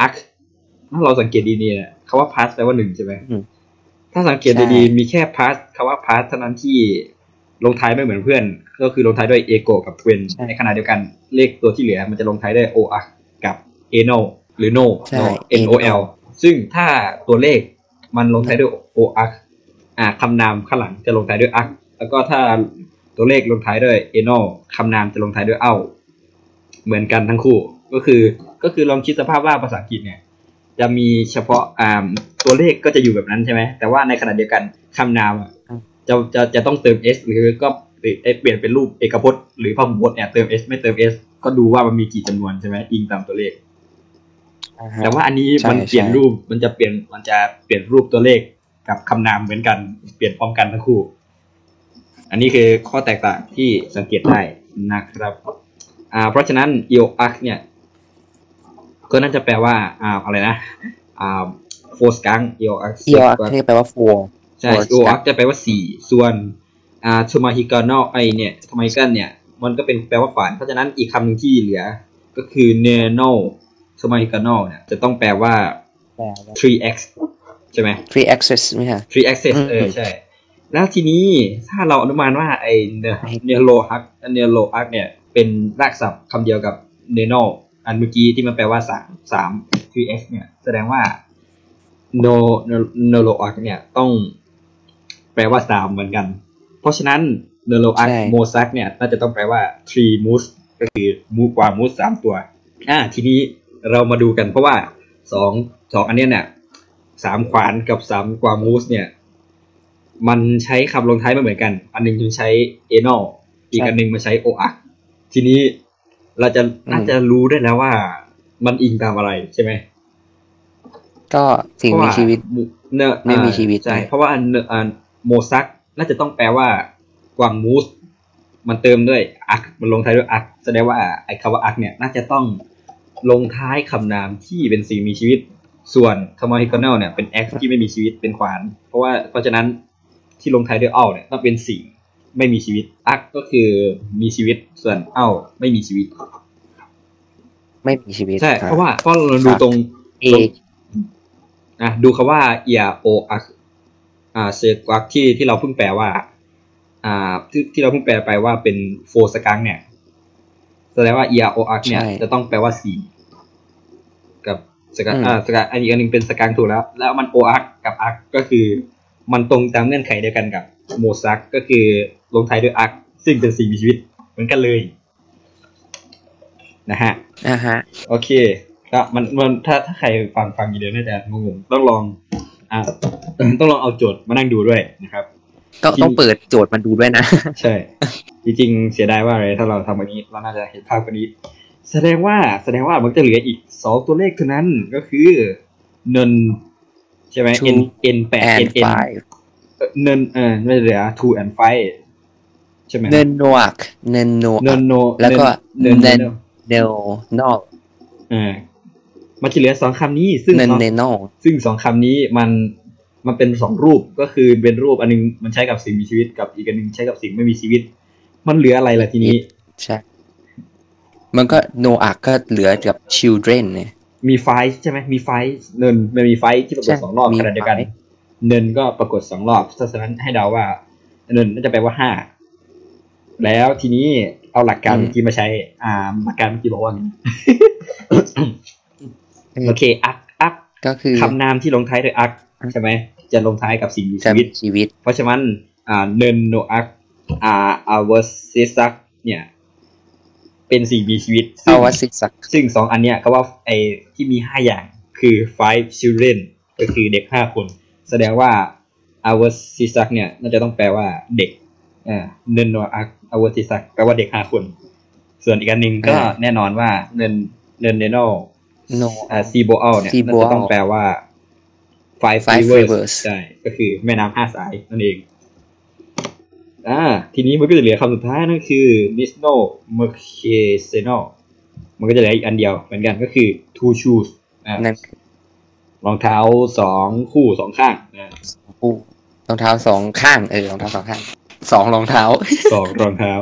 อักถ้าเราสังเกตดีๆเนี่ยคำว่าพาสแปลว่าหนึ่งใช่ไหมถ้าสังเกตดีๆมีแค่พาสคำว่าพาสเท่านั้นที่ลงท้ายไม่เหมือนเพื่อนก็คือลงท้ายด้วยเอโกกับเวนในขณะเดียวกันเลขตัวที่เหลือมันจะลงท้ายด้วยโออักกับเอโนหรือโนเอ็นโอเอลซึ่งถ้าตัวเลขมันลงท้ายด้วยโออักอ่าคำนามข้างหลังจะลงท้ายด้วยอักแล้วก็ถ้าตัวเลขลงท้ายด้วยเอโนคำนามจะลงท้ายด้วยเอ้าเหมือนกันทั้งคู่ก็คือก็คือลองคิดสภาพว่าภาษาอังกฤษเนี่ยจะมีเฉพาะอ่าตัวเลขก็จะอยู่แบบนั้นใช่ไหมแต่ว่าในขณะเดียวกันคำนามจะจะจะต้องเติม s หรือก็เปลี่ยนเป็นรูปเอกพจน์หรือพหูพจน์เนี่ยเติม s ไม่เติม s ก็ดูว่ามันมีกี่จำนวนใช่ไหมอิงตามตัวเลข uh-huh. แต่ว่าอันนี้มันเปลี่ยนรูปมันจะเปลี่ยนมันจะเปลี่ยนรูปตัวเลขกับคำนามเหมือนกันเปลี่ยนพร้อมกันทั้งคู่อันนี้คือข้อแตกต่างที่สังเกตได้นะครับอ่าเพราะฉะนั้น e o arc เนี่ยก็น่าจะแปลว่าอ่าอะไรนะอ่า force gang e o arc e o arc แปลว่า forceใช่โออักจะแปลว่าสี่ส่วนอ่าโทมาฮิกานอไอเนี่ยโทมาฮิกันเนี่ยมันก็เป็นแปลว่าฝันเพราะฉะนั้นอีกคำหนึ่งที่เหลือก็คือเนโนโทมาฮิกานอเนี่ยจะต้องแปลว่า ทรี เอ็กซ์ ใช่ไหม ทรี เอ็กซ์ ไม่ใช่ ทรี เอ็กซ์ เออใช่แล้วทีนี้ถ้าเราอนุมานว่าไอเนโลอักเนโลอักเนี่ยเป็นรากศัพท์คำเดียวกับเนโนอันเมื่อกี้ที่มันแปลว่าสาม สาม ทรี เอ็กซ์ เนี่ยแสดงว่าโนเนโลอักเนี่ยต้องแปลว่าสามเหมือนกันเพราะฉะนั้นเนโลอักโมซักเนี่ยน่าจะต้องแปลว่าทรีมูสก็คือมูกว่ามูสสามตัวอ่าทีนี้เรามาดูกันเพราะว่าสอง สองอันเนี้ยเนี่ยสามขวานกับสามกว่ามูสเนี่ยมันใช้คำลงท้ายไม่เหมือนกันอันนึงมันใช้เอนอลอีกอันนึงมันใช้โออักทีนี้เราจะน่าจะรู้ได้แล้วว่ามันอิงตามอะไรใช่มั้ยก็สิ่งมีชีวิตไม่มีชีวิตใช่เพราะว่าอันโมซักน่าจะต้องแปลว่ากวางมูสมันเติมด้วยอักมันลงท้ายด้วยอักแสดงว่าไอ้คำว่าอักเนี่ยน่าจะต้องลงท้ายคำนามที่เป็นสิ่งมีชีวิตส่วนคำว่าฮิคอนเนลเนี่ยเป็นแอ็กที่ไม่มีชีวิตเป็นขวานเพราะว่าเพราะฉะนั้นที่ลงท้ายด้วยเอ้าเนี่ยต้องเป็นสิ่งไม่มีชีวิตอักก็คือมีชีวิตส่วนเอ้าไม่มีชีวิตไม่มีชีวิตใช่เพราะว่าเพราะเราดูตรงเออ่ะดูคำว่าเอียโออักอ่าเซกวักที่ที่เราเพิ่งแปลว่าอ่าที่ที่เราเพิ่งแปลไปว่าเป็นโฟสกังเนี่ยแสดงว่าเอียโออักเนี่ยจะต้องแปลว่าสีกับสกังอ่าสกังอันอีกอันนึงเป็นสกังถูกแล้วแล้วมันโออักกับอักก็คือมันตรงตามเงื่อนไขเดียวกันกับโมซักก็คือลงท้ายด้วยอักซึ่งเป็นสิ่งมีชีวิตเหมือนกันเลยนะฮะอ่าฮะโอเคก็มันมันถ้าถ้าใครฟังฟังอยู่เดี๋ยวน่าจะงงๆต้องลองอ่ะต้องลองเอาโจทย์มานั่งดูด้วยนะครับก็ต้องเปิดโจทย์มาดูด้วยนะใช่จริงๆเสียดายว่าอะไรถ้าเราทำวันนี้เราน่าจะเห็นภาพวันนี้แสดงว่าแสดงว่ามันจะเหลืออีกสองตัวเลขเท่านั้นก็คือเนินใช่ไหม n n แปด n n เนินเออไม่เหลือ two and five ใช่ไหมเนนโนอักเนนโนเนนโนแล้วก็เนนเนโนอ่ามันจะเหลือสองคำนี้ซึ่งซึ่งสองคำนี้มันมันเป็นสองรูปก็คือเป็นรูปอันนึงมันใช้กับสิ่งมีชีวิตกับอีกอันนึงใช้กับสิ่งไม่มีชีวิตมันเหลืออะไรล่ะทีนี้ใช่มันก็โนอักก็เหลือกับ children เนี่ยมีไฟใช่ไหมมีไฟเนินมันมีไฟที่ปรากฏสองรอบขนาดเดียวกันเนินก็ปรากฏสองรอบเพราะฉะนั้นให้เดาว่าเนินน่าจะแปลว่าห้าแล้วทีนี้เอาหลักการเมื่อกี้มาใช้อ่าหลักการเมื่อกี้บอกว่าโอเคอักอักก็คือคำนามที่ลงท้ายด้วยอักใช่ไหมจะลงท้ายกับสิ่งมีชีวิตชีวิตเพราะฉะนั้นอ่าเนินโนอักอ่าอาวสิซักเนี่ยเป็นสิ่งมีชีวิตซึ่งซึ่งสองอันเนี้ยเขาว่าไอ้ที่มีห้าอย่างคือ five children ก็คือเด็กห้าคนแสดงว่า our sisak เนี่ยน่าจะต้องแปลว่าเด็กอ่า nen no our sisak แปลว่าเด็กห้าคนส่วนอีกอันนึงก็แน่นอนว่า nen nen neno no อ่า sibo al เนี่ยน่าจะต้องแปลว่า five rivers ใช่ก็คือแม่น้ำห้าสายนั่นเองอ่าทีนี้มันก็จะเหลือคำสุดท้ายนั่นคือ nisno merceseno มันก็จะเหลืออีกอันเดียวเหมือนกันก็คือ two shoes อ่ารองเท้าสองคู่สองข้างนะคู่รองเท้าสองข้างเออรองเท้าสองข้างสองรองเท้าสองรองเท้า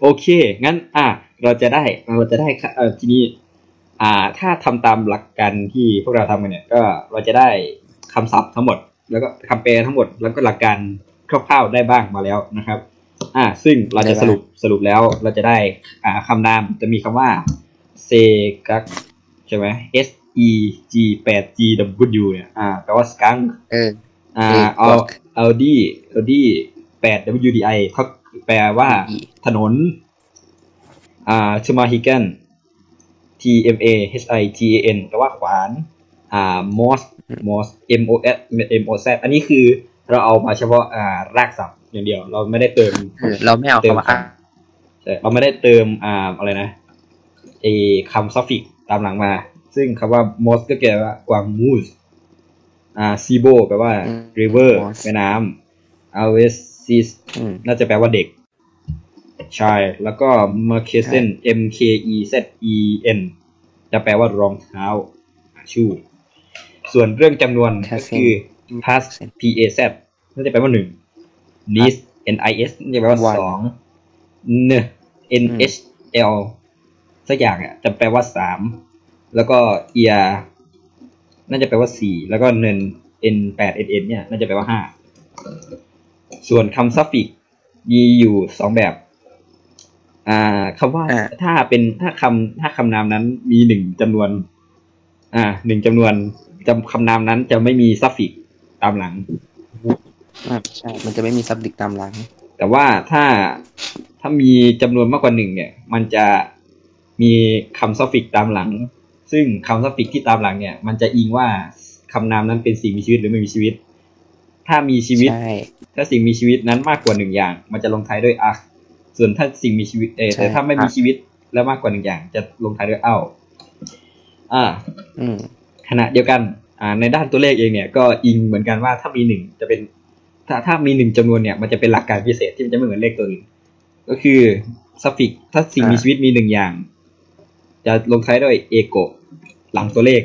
โอเคงั้นอ่ะเราจะได้เราจะได้เออทีนี้อ่าถ้าทำตามหลักการที่พวกเราทำกันเนี่ยก็เราจะได้คำศัพท์ทั้งหมดแล้วก็คำแปลทั้งหมดแล้วก็หลักการคร่าวๆได้บ้างมาแล้วนะครับอ่าซึ่งเราจะสรุปสรุปแล้วเราจะได้อ่าคำนามจะมีคำว่าเซกักใช่ไหม s e g แปด g w เนี่ยอ่าแปลว่าสกังเอออ่าเอาเอาดีเอาดีแปด w d i เขาแปลว่าถนนอ่าชมาฮิกัน t m a h i g a n แปลว่าขวานอ่า mos mos m o s m o z อันนี้คือเราเอามาเฉพาะอ่ารากศัพท์อย่างเดียวเราไม่ได้เติมเราไม่เอาเติมเราไม่ได้เติมอ่าอะไรนะไอคำซัฟฟิกตามหลังมาซึ่งคำว่า most ก็แปลว่ากวางมูสอ่า sibo แปลว่า river แม่น้ำ oasis น่าจะแปลว่าเด็กชายแล้วก็ mercesen m k e z e n จะแปลว่ารองเท้าชูส่วนเรื่องจำนวนก็คือ pas p a z น่าจะแปลว่าหนึ่ง nis n i s น่าจะแปลว่าสอง n h l สักอย่างเนี่ยจะแปลว่าสามแล้วก็เอียน่าจะแปลว่าสี่แล้วก็เนิน n แปด n n เนี่ยน่าจะแปลว่าห้าส่วนคำซัฟฟิกมีอยู่สองแบบอ่าคำว่าถ้าเป็นถ้าคำถ้าคำนามนั้นมีหนึ่งจำนวนอ่าหนึ่งจำนวนจำคำนามนั้นจะไม่มีซัฟฟิกตามหลังใช่มันจะไม่มีซัฟฟิกตามหลังแต่ว่าถ้าถ้ามีจำนวนมากกว่าหนึ่งเนี่ยมันจะมีคำซัฟฟิกตามหลังซึ่งคำซัฟฟิกที่ตามหลังเนี่ยมันจะอิงว่าคำนามนั้นเป็นสิ่งมีชีวิตหรือไม่มีชีวิตถ้ามีชีวิตถ้าสิ่งมีชีวิตนั้นมากกว่าหนึ่งอย่างมันจะลงท้ายด้วยอักส่วนถ้าสิ่งมีชีวิตเออแต่ถ้าไม่มีชีวิตและมากกว่าหนึ่งอย่างจะลงท้ายด้วยเอ้าอ่าขณะเดียวกันอ่าในด้านตัวเลขเองเนี่ยก็อิงเหมือนกันว่าถ้ามีหนึ่งจะเป็นถ้าถ้ามีหนึ่งจำนวนเนี่ยมันจะเป็นหลักการพิเศษที่มันจะไม่เหมือนเลขตัวอื่นก็คือซัฟฟิกถ้าสิ่งมีชีวิตมีหนึ่งอย่างจะลงท้ายด้วยเอโกหลังตัวเลข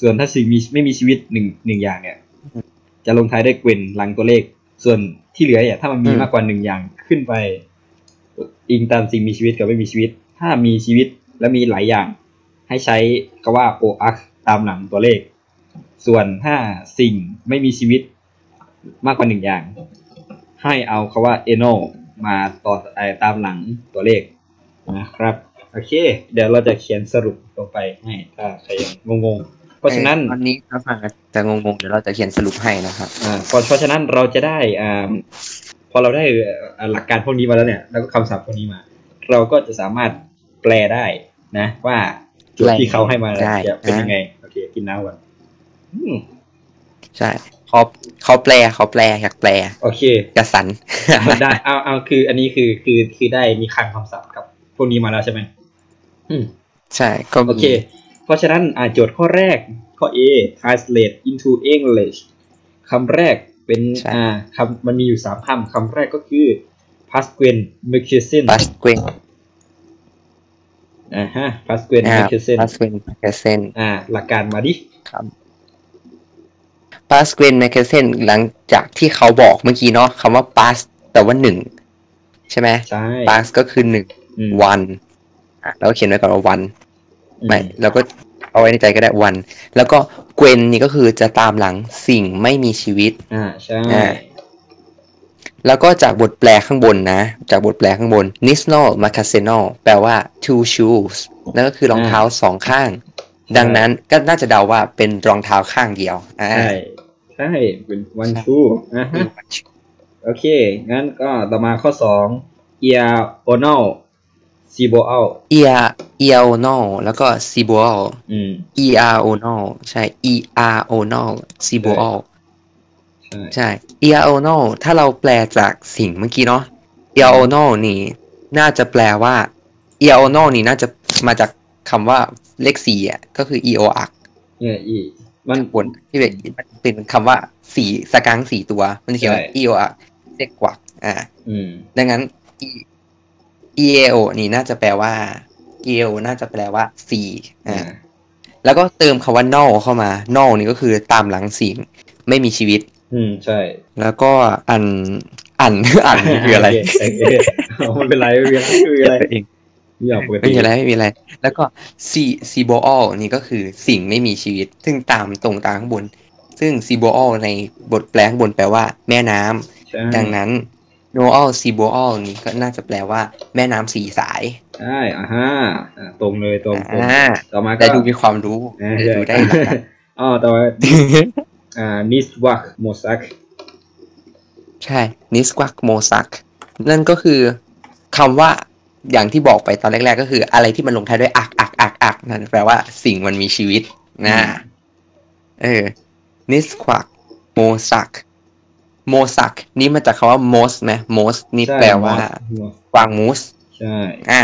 ส่วนถ้าสิ่งมีไม่มีชีวิตหนึ่งหนึ่งอย่างเนี่ยจะลงท้ายด้วยเกวนหลังตัวเลขส่วนที่เหลือเนี่ยถ้ามันมีมากกว่าหนึ่งอย่างขึ้นไปอิงตามสิ่งมีชีวิตกับไม่มีชีวิตถ้ามีชีวิตและมีหลายอย่างให้ใช้คำว่าโออักตามหลังตัวเลขส่วนถ้าสิ่งไม่มีชีวิตมากกว่าหนึ่งอย่างให้เอาคำว่าเอโนมาต่อตามหลังตัวเลขนะครับโอเคเดี๋ยวเราจะเขียนสรุปลงไปให้ถ้าใครยังงงๆเพราะฉะนั้นตอนนี้ถ้าฟังจะงงๆเดี๋ยวเราจะเขียนสรุปให้นะครับอ่าเพราะฉะนั้นเราจะได้อ่าพอเราได้หลักการพวกนี้มาแล้วเนี่ยแล้วก็คำศัพท์พวกนี้มาเราก็จะสามารถแปลได้นะว่าจุดที่เขาให้มาจะเป็นยังไงโอเคกินน้ำก่อนใช่เขาเขาแปลเขาแปลอยากแปลโอเคจะสั่นได้เอาเอาคืออันนี้คือคือคือได้มีคลังคำศัพท์ครับพวกนี้มาแล้วใช่ไหมใช่ก็โอเคเพราะฉะนั้นโจทย์ข้อแรกข้อ A translate into English คำแรกเป็นคำมันมีอยู่สามคำคำแรกก็คือ พาสเกวนเมคิเซนพาสเกวนอ่าฮะพาสเกวนเมคิเซนพาสเกวนเมคิเซนอ่าหลักการมาดิครับพาสเกวนเมคิเซนหลังจากที่เขาบอกเมื่อกี้เนาะคำว่าพาสแต่ว่าหนึ่งใช่ไหมใช่พาสก็คือหนึ่งวันอ่ะแล้วเขียนไว้ก่อนว่าวันไม่แล้วก็เอาไว้ในใจก็ได้วันแล้วก็เกวนนี่ก็คือจะตามหลังสิ่งไม่มีชีวิตอ่าใช่แล้วก็จากบทแปลข้างบนนะจากบทแปลข้างบน Nisnal Makasenal แปลว่า two shoes นั่นก็คือรองเท้าสองข้างดังนั้นก็น่าจะเดาว่าเป็นรองเท้าข้างเดียวใช่ใช่เป็น one shoe นะฮะโอเคงั้นก็ต่อมาข้อสอง Eaonal Siboal Ea Eaonal แล้วก็ Siboal Eaonal ใช่ Eaonal Siboalใช่ Eaonal ถ้าเราแปลจากสิ่งเมื่อกี้เนาะ Eaonal นี่น่าจะแปลว่า Eaonal นี่น่าจะมาจากคำว่าเลขสี่อ่ะก็คือ อี โอ อักเนี่ยอีมันบนที่เป็นเป็นคำว่าสีสกังสี่ตัวมันเขียนว่า อี โอ อักเลขกวักอ่าดังนั้น อี เอ โอ นี่น่าจะแปลว่า อี โอ น่าจะแปลว่าสี่อ่าแล้วก็เติมคำว่า null เข้ามา null นี่ก็คือตามหลังสิ่งไม่มีชีวิตอืมใช่แล้วก็อันอันอันคืออะไรมันเป็นไรไม่มีอะไรเองไม่มีอะไรไม่มีอะไรแล้วก็ซีซีโบออลนี่ก็คือสิ่งไม่มีชีวิตซึ่งตามตรงตามข้างบนซึ่งซีโบออลในบทแปลข้างบนแปลว่าแม่น้ำดังนั้นโนออลซีโบออลนี่ก็น่าจะแปลว่าแม่น้ำสี่สายใช่อ่าฮะตรงเลยตรงต่อมาก็ได้ดูมีความรู้ดูได้อ๋อต่อมาอ่านิสวักโมซักใช่นิสวักโมซักนั่นก็คือคำว่าอย่างที่บอกไปตอนแรกๆก็คืออะไรที่มันลงท้ายด้วยอักอักอักอักนั่นแปลว่าสิ่งมันมีชีวิตนะเออนิสวักโมซักโมซักนี่มาจากคำว่า most ไหม most นี่แปลว่ากวางมูสใช่อ่า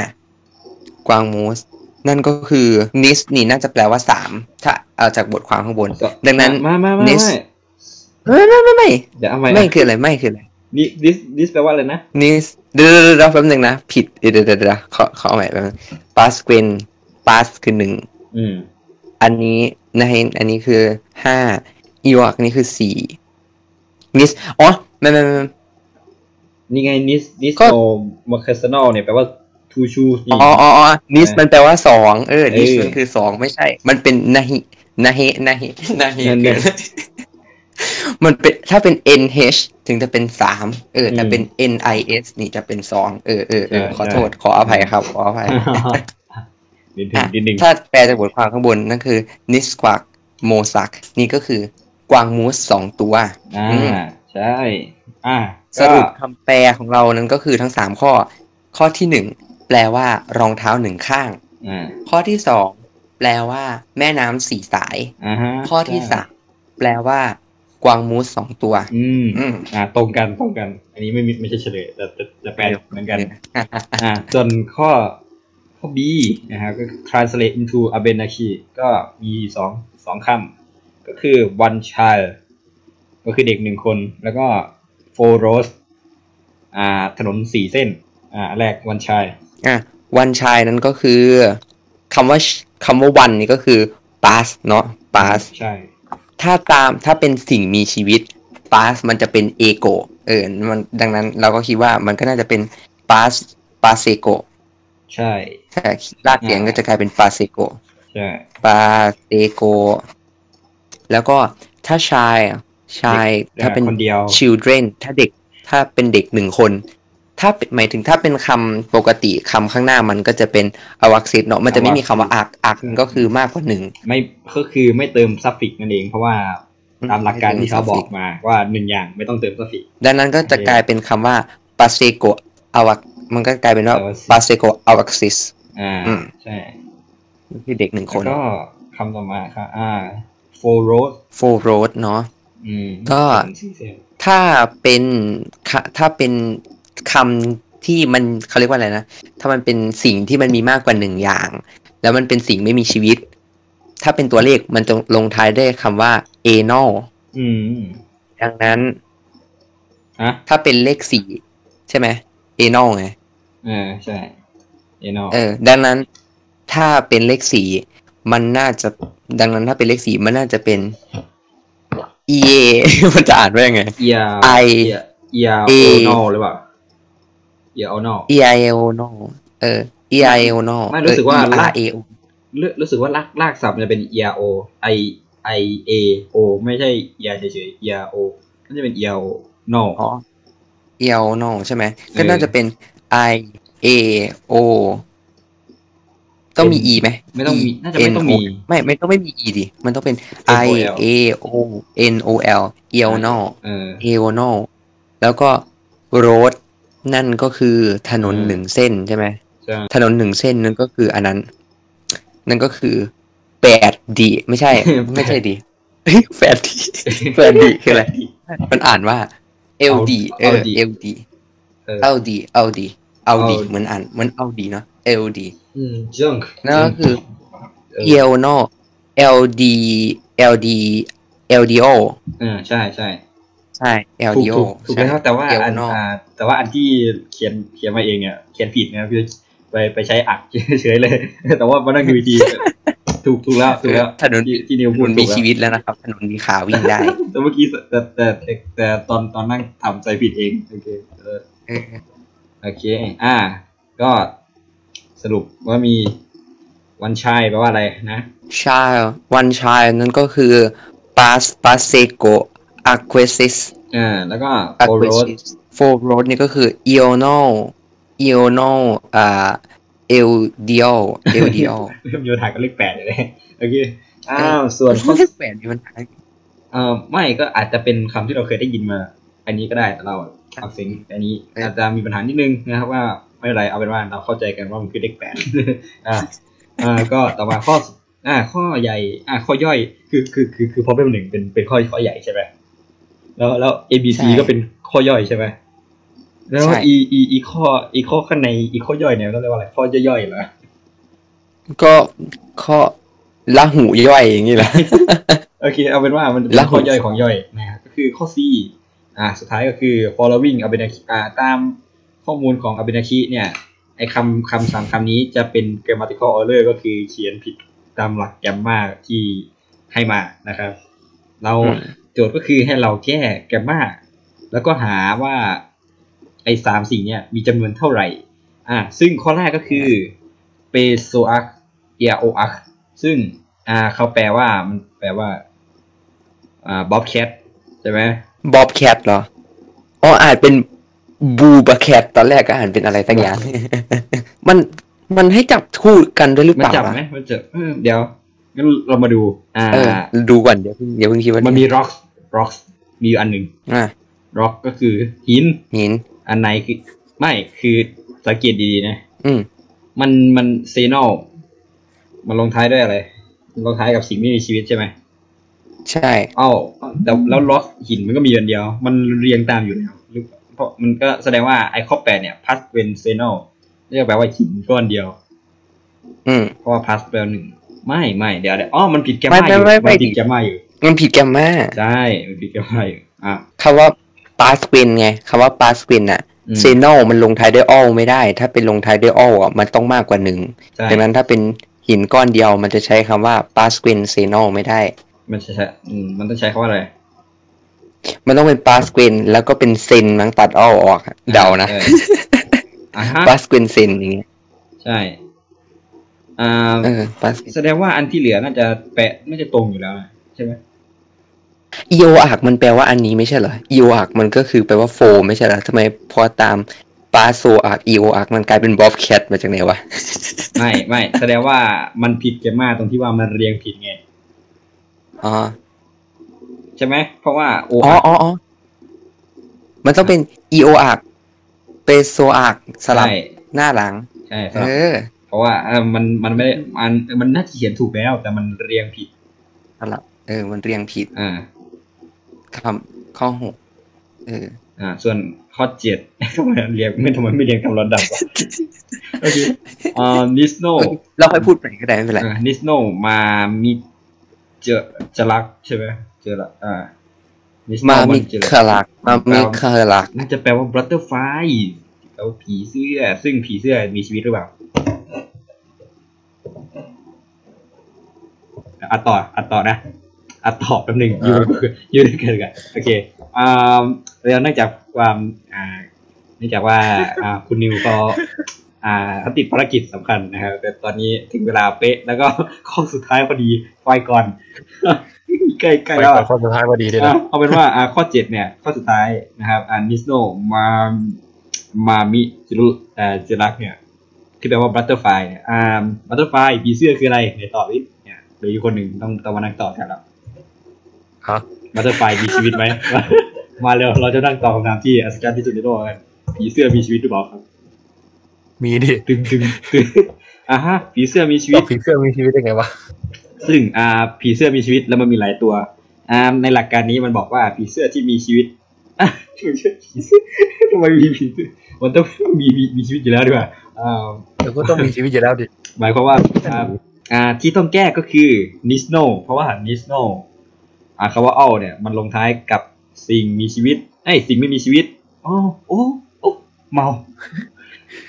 กวางมูสนั่นก็คือนิสนี่น่าจะแปลว่าสามถ้าเอาจากบทความข้างบนดังนั้นนิสไม่ไม่ไม่ไม่เดี๋ยวเอาใหม่ไม่คืออะไรไม่คืออะไรนิสนิสแปลว่าอะไรนะนิสเดี๋ยวเดี๋ยวแป๊บนึงนะผิดเดี๋ยวเดี๋ยวเดี๋ยวขอขอเอาใหม่แป๊บนึงพาสเกนพาสคือหนึ่งอันนี้นะฮะอันนี้คือห้าอีวักนี่คือสี่นิสอ๋อไม่ไม่ไม่นี่ไงนิสนิสโนมาคาสโนเนี่ยแปลว่าอ๋ออ๋อนิสมันแปลว่าสองเออนิสมันคือสองไม่ใช่มันเป็นนาฮินาเฮนาเฮนาเฮมันเป็นถ้าเป็น เอ็น เอช ถึงจะเป็นสามเออแต่เป็น เอ็น ไอ เอส นี่จะเป็นสองเออเออเออขอโทษขออภัยครับขออภัยถ้าแปลจากบทความข้างบนนั่นคือนิสควักโมซักนี่ก็คือกวางมูสสองตัวอ่าใช่อ่าสรุปคำแปลของเรานั้นก็คือทั้งสามข้อข้อที่หนึ่งแปลว่ารองเท้าหนึ่งข้างข้อที่สองแปลว่าแม่น้ำสี่สายข้อที่สามแปลว่ากวางมูสสองตัวอืมอ่าตรงกันตรงกันอันนี้ไม่ไม่ใช่เฉลยแต่จะแปลเหมือนกันอ่าจนข้อข้อ B นะครับก็ translate into Abenaki ก็มีสองสองคำก็คือ one child ก็คือเด็กหนึ่งคนแล้วก็ four roads อ่าถนนสี่เส้นอ่าแรก one childอ่ะวันชายนั้นก็คือคำว่าคำว่าวันนี่ก็คือ pass เนาะ pass ใช่ถ้าตามถ้าเป็นสิ่งมีชีวิต pass มันจะเป็น ego เออมันดังนั้นเราก็คิดว่ามันก็น่าจะเป็น pass pasego ใช่ถ้าลากเสียงก็จะกลายเป็น pasego ใช่ pasego แล้วก็ถ้าชายชายถ้าเป็น children ถ้าเด็กถ้าเป็นเด็กหนึ่งคนถ้าหมายถึงถ้าเป็นคำปกติคำข้างหน้ามันก็จะเป็นอวักซิตเนาะมันจะไม่มีคำว่าอักอักก็คือมากกว่าหนึ่งไม่ก็คือไม่เติมซัฟฟิกนั่นเองเพราะว่าตามหลักการที่เขาบอกมาว่าหนึ่งอย่างไม่ต้องเติมซัฟฟิกดังนั้นก็จะกลายเป็นคำว่าปาเซโกอวักมันก็กลายเป็นว่าปาเซโกอวักซิสอ่าใช่คือเด็กหนึ่งคนก็คำต่อมาครับอ่าโฟโรสโฟโรสเนาะก็ถ้าเป็นถ้าเป็นคำที่มันเขาเรียกว่าอะไรนะถ้ามันเป็นสิ่งที่มันมีมากกว่าหนึ่งอย่างแล้วมันเป็นสิ่งไม่มีชีวิตถ้าเป็นตัวเลขมันจะลงท้ายด้วยคำว่า anal ดังนั้นถ้าเป็นเลขสี่ใช่ไหม เอนอลไงเออใช่เอนอลเออดังนั้นถ้าเป็นเลขสี่มันน่าจะดังนั้นถ้าเป็นเลขสี่มันน่าจะเป็น e a มันจะอ่านว่ายังไง e i e a o n o หรือเปล่า e a o n o e i o n o เออ e i o n o ไม่รู้สึกว่า e a o รู้สึกว่าลากลากศัพท์จะเป็น e a o i i a o ไม่ใช่ e a เฉย e a o มันจะเป็น e a o n o อ๋อ e a o n o ใช่ไหมก็น่าจะเป็น i a oต้องมี e ไหมไม่ต้องมีน่าจะไม่ต้องมีไม่ไม่ต้องไม่มี e ดิมันต้องเป็น i a o n o l e o n o e o n o แล้วก็ road นั่นก็คือถนนหนึ่งเส้นใช่ไหมถนนหนึ่งเส้นนั่นก็คืออันนั้นนั่นก็คือแปดดีไม่ใช่ไม่ใช่ดีแปดดีแปดดีคืออะไรมันอ่านว่า l d เออ l d l d l d l d เหมือนอ่านเหมือน l d เนาะ l d junk นั่นก็คือ eono ld ld ldo อ่าใช่ใช่ใช่ ldo ถูกแล้วแต่ว่าอันแต่ว่าอันที่เขียนเขียนมาเองเนี่ยเขียนผิดนะพี่ไปไปใช้อักเฉยเลยแต่ว่ามันนั่นคือวิธีถูกถูกแล้วถูกแล้วถนนที่นิวพูดมีชีวิตแล้วนะครับถนนมีขาวิ่งได้แต่เมื่อกี้แต่แต่แต่ตอนตอนนั่งทำใจผิดเองโอเคโอเคอ่าก็สรุปว่ามี one child แปลว่าอะไรนะ child one child นั่นก็คือ pas pasego aquesis อ่าแล้วก็ four road four road นี่ก็คือ iono iono อ่า eldio eldio เริ่มโยธาก็เลขแปดเลยนะโอเคอ้าวส่วนข้อเลขแปดมีปัญหาเอ่อไม่ก็อาจจะเป็นคำที่เราเคยได้ยินมาอันนี้ก็ได้แต่เราเอาสิ่งอันนี้อาจจะมีปัญหานิดนึงนะครับว่าไม่ไรเอาเป็นว่าเราเข้าใจกันว่ามันคือเลขแปดอ่าอ่าก็ต่อมาข้ออ่าข้อใหญ่อ่าข้อย่อยคือคือคือคือพอเป็นหนึ่งเป็นเป็นข้อข้อใหญ่ใช่ไหมแล้วแล้ว A B C ก็เป็นข้อย่อยใช่ไหมแล้ว E E อีข้ออีข้อข้างในอีข้อย่อยเนี่ยก็เรียกว่าอะไรข้อย่อยๆเหรอก็ข้อละหูย่อยอย่างนี้แหละโอเคเอาเป็นว่ามันเป็นข้อย่อยของย่อยนะก็คือข้อ C อ่าสุดท้ายก็คือ following เอาเป็นอ่าตามข้อมูลของอเบนาคิเนี่ยไอคำคำสามคำนี้จะเป็น grammatical error ก็คือเขียนผิดตามหลักแกรมมาที่ให้มานะครับเราโจทย์ก็คือให้เราแก้แกรมมาแล้วก็หาว่าไอสามสิ่งเนี่ยมีจำนวนเท่าไหร่อ่ะซึ่งข้อแรกก็คือ pesoak eoak ซึ่งอ่าเขาแปลว่ามันแปลว่าอ่า bobcat ใช่ไหม bobcat เหรออ๋ออาจเป็นบูบาแคทตอนแรกก็อ่านเป็นอะไรตั้งอย่างมันมันให้จับคู่กันด้วยหรือเปล่ามันจับไหมมันจับเดี๋ยวงั้นเรามาดูอ่าดูก่อนเดี๋ยวเดี๋ยวเพิ่งคิดว่ามันมีร็อกร็อกมีอยู่อันหนึ่งอ่าร็อกก็คือหินหินอันไหนคือไม่คือสังเกตดีๆนะอืมมันมันเซนอลมันลงท้ายด้วยอะไรลงท้ายกับสิ่งไม่มีชีวิตใช่ไหมใช่เอ้าแต่แล้วร็อกหินมันก็มีอันเดียวมันเรียงตามอยู่แล้วเพราะมันก็แสดงว่าไอข้อแปดเนี่ย past ventional เรียกแปลว่าหินก้อนเดียวอืมเพราะว่า past แปลว่าหนึ่งไม่ไม่เดี๋ยวเดี๋ยวอ๋อมันผิดแกมมาอยู่มันผิดแกมมาอยู่มันผิดแกมมาใช่มันผิดแกมมาอยู่อ่ะคำว่า past ven ไงคำว่า past ven อ่ะ venal มันลงท้ายด้วย all ไม่ได้ถ้าเป็นลงท้ายด้วย all อ่ะมันต้องมากกว่าหนึ่งดังนั้นถ้าเป็นหินก้อนเดียวมันจะใช้คำว่า past venal ไม่ได้มันใช่อืมมันต้องใช้คำว่าอะไรมันต้องเป็นปาสเกนแล้วก็เป็นเซนมั้งตัดอ้อออกเดานะปาสเกนเซนอย่างเงี้ยใช่อ่าแสดงว่าอันที่เหลือน่าจะแปะไม่จะตรงอยู่แล้วใช่ไหมอีโออักมันแปลว่าอันนี้ไม่ใช่เหรออีโออักมันก็คือแปลว่าโฟไม่ใช่เหรอทำไมพอตามปาโซอักอีโออักมันกลายเป็นบอบแคทมาจากไหนวะไม่ไม่แสดงว่ามันผิดแกม่าตรงที่ว่ามันเรียงผิดไงอ๋อใช่ไหมเพราะว่าโออ๋ออ๋อมันต้องเป็น e o อักเปโซอักสลับหน้าหลังใช่เออเพราะว่าเออมันมันไม่ได้มันมันน่าจะเขียนถูกแล้วแต่มันเรียงผิดสลับเออมันเรียงผิดอ่าคำข้อหกเอออ่าส่วนข้อเจ็ดทำไมเรียงไม่ทำไมไม่เรียงคำลำดับวะโอเคอ่านิสโนเราค่อยพูดไปก็ได้ไม่เป็นไรนิสโนมามีเจอจะรักใช่ไหมเจอละอ่ามามิคาลักมามิคาลักน่าจะแปลว่าบัตเตอร์ไฟ แล้วผีเสื้อซึ่งผีเสื้อมีชีวิตหรือเปล่าอัดต่ออัดต่อนะอัดต่อแป๊บนึงยืดยืดเกินกันโอเคอ่าแล้วเนื่องจากความอ่าเนื่องจากว่าอ่าคุณนิวก็อ่าเขาติดภารกิจสำคัญนะครับแต่ตอนนี้ถึงเวลาเป๊ะแล้วก็ข้อสุดท้ายพอดีไฟก่อนใกล้ๆแล้วข้อสุดท้ายพอดีเลยนะเอาเป็นว่าอ่าข้อเจ็ดเนี่ยข้อสุดท้ายนะครับอ่านิสโนมามามิจิรุอ่าจิรักเนี่ยคือแปลว่าบัตเตอร์ไฟเนี่ยอ่าบัตเตอร์ไฟผีเสื้อคืออะไรในตอบนี้เนี่ยหรืออีกคนหนึ่งต้องต้องมานั่งตอบแทนเราฮะบัตเตอร์ไฟมีชีวิตไหมมาเร็วเราจะนั่งตอบคำถามที่อัศจรรย์ที่สุดในโลกกันผีเสื้อมีชีวิตหรือเปล่าครับมีดิตึงตึงตึงอ่ะฮะผีเสื้อมีชีวิตผีเสื้อมีชีวิตได้ไงวะซึ่งอ่าผีเสื้อมีชีวิตแล้วมันมีหลายตัวอ่าในหลักการนี้มันบอกว่าผีเสื้อที่มีชีวิตอ่ะผีเสื้อทำไมมีผีเสื้อมันต้องมีมีชีวิตอยู่แล้วดีกว่าอ่าแต่ก็ต้องมีชีวิตอยู่แล้วดิหมายความว่าอ่าที่ต้องแก้ก็คือ nisno เพราะว่า nisno อ่าคำว่า all เนี่ยมันลงท้ายกับสิ่งมีชีวิตไอ้สิ่งไม่มีชีวิตอ๋อโอ้โอ้เมา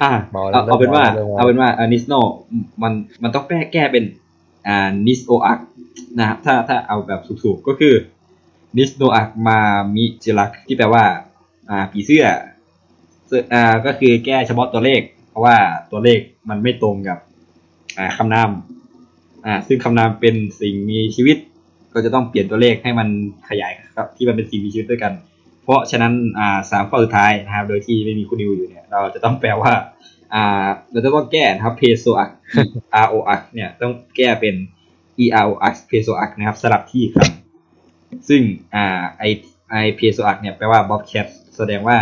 อ่าเอาเป็นว่าเอาเป็นว่านิสโนมันมันต้องแก้แก้เป็นอ่านิสโออักนะครับถ้าถ้าเอาแบบถูกๆก็คือนิสโนอักมามิจิรักที่แปลว่าอ่าผีเสื้ออ่าก็คือแก้เฉพาะตัวเลขเพราะว่าตัวเลขมันไม่ตรงกับอ่าคำนามอ่าซึ่งคำนามเป็นสิ่งมีชีวิตก็จะต้องเปลี่ยนตัวเลขให้มันขยายครับที่มันเป็นสิ่งมีชีวิตด้วยกันเพราะฉะนั้นอ่าสามข้อสุดท้ายนะครับโดยที่ไม่มีคุณนิวอยู่เนี่ยเราจะต้องแปลว่าอ่าเราจะต้องแก้นะครับเพโซอัก r o x เนี่ยต้องแก้เป็น e r o x เพโซอักนะครับสลับที่ครับซึ่งอ่าไอไอเพโซอักเนี่ยแปลว่าบ๊อบแคทแสดงว่า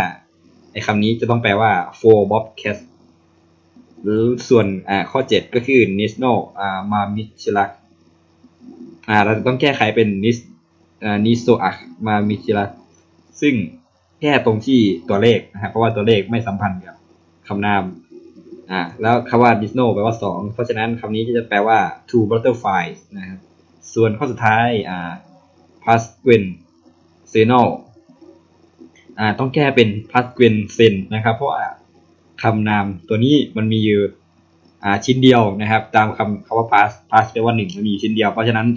ไอคำนี้จะต้องแปลว่า for bob cat หรือส่วนอ่าข้อเจ็ดก็คือ nisno อ่ามามิชิลักอ่าเราจะต้องแก้ไขเป็น nis อ่า niso อักมามิชิลักซึ่งแก้ตรงที่ตัวเลขนะครับเพราะว่าตัวเลขไม่สัมพันธ์กับคำนามอ่าแล้วคำว่า disno แปลว่าสองเพราะฉะนั้นคำนี้จะแปลว่า two butterflies นะครับส่วนข้อสุดท้ายอ่า pasquin seno อ่าต้องแก้เป็น pasquin sen นะครับเพราะว่าคำนามตัวนี้มันมีอยู่อ่าชิ้นเดียวนะครับตามคำคำว่า pas pas แปลว่าหนึ่งมันมีชิ้นเดียวเพราะฉะนั้น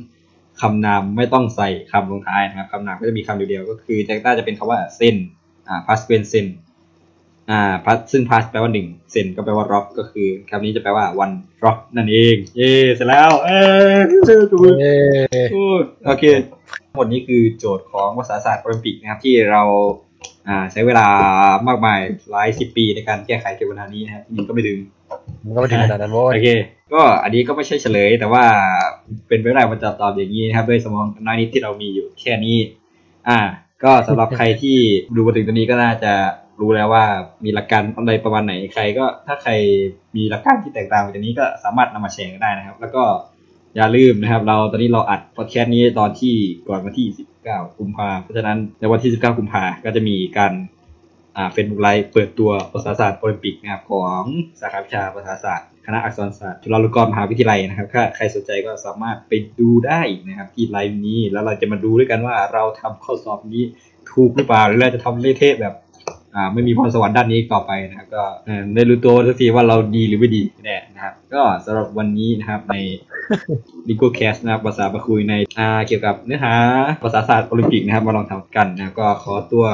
คำนามไม่ต้องใส่คำลงท้ายนะครับคำนามก็จะมีคำเดียวๆก็คือแจ็คต้าจะเป็นคำว่าเส้นอ่าพาสเป็นเส้นอ่าพาสซึ่งพาสแปลว่าหนึ่งเส้นก็แปลว่าร็อกก็คือคำนี้จะแปลว่าวันร็อกนั่นเองเย้เสร็จแล้วเอ้ยดูโอเคทั้งหมดนี้คือโจทย์ของภาษาศาสตร์โอลิมปิกนะครับที่เราอ่าใช้เวลามากมายหลายสิบปีในการแก้ไขเกี่ยวกับปัญหานี้นะครับมันก็ไม่ถึงมันก็ไม่ถึงขนาดนั้นโว้ยโอเคก็อันนี้ก็ไม่ใช่เฉลยแต่ว่าเป็นไปได้ว่าจะตอบอย่างนี้นะครับด้วยสมองน้อยนิดที่เรามีอยู่แค่นี้อ่าก็สำหรับใครที่ดูมาถึงตรงนี้ก็น่าจะรู้แล้วว่ามีหลักการอะไรประมาณไหนใครก็ถ้าใครมีหลักการที่แตกต่างจากนี้ก็สามารถนำมาแชร์กันได้นะครับแล้วก็อย่าลืมนะครับเราตอนนี้เราอัดพอดแคสต์นี้ตอนที่ก่อนวันที่สิบเก้ากุมภาพันธ์เพราะฉะนั้นในวันที่สิบเก้ากุมภาพันธ์ก็จะมีการอ่าเฟซบุ๊กไลฟ์เปิดตัวภาษาศาสตร์โอลิมปิกนะครับของสาขาวิชาภาษาศาสตร์คณะอักษรศาสตร์จุฬาลงกรณ์มหาวิทยาลัยนะครับถ้าใครสนใจก็สามารถไปดูได้นะครับที่ไลฟ์นี้แล้วเราจะมาดูด้วยกันว่าเราทำข้อสอบนี้ถูกหรือเปล่าหรือเราจะทำเละเทะแบบอ่าไม่มีพรสวรรค์ด้านนี้ต่อไปนะครับก็ได้รู้ตัวสักทีว่าเราดีหรือไม่ดีแน่นะครับก็สำหรับวันนี้นะครับใน Lingo Cast นะครับภาษาบาคุยในอ่าเกี่ยวกับเนื้อหาภาษาศาสตร์โอลิมปิกนะครับมาลองทำกันนะก็ขอตัว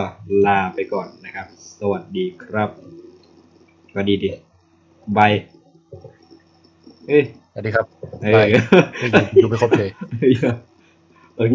ลาไปก่อนนะครับสวัสดีครับสวัสดีดิบายเอ้ยสวัสดีครับเอ้ยอยู่ไม่ครบเลยโอเค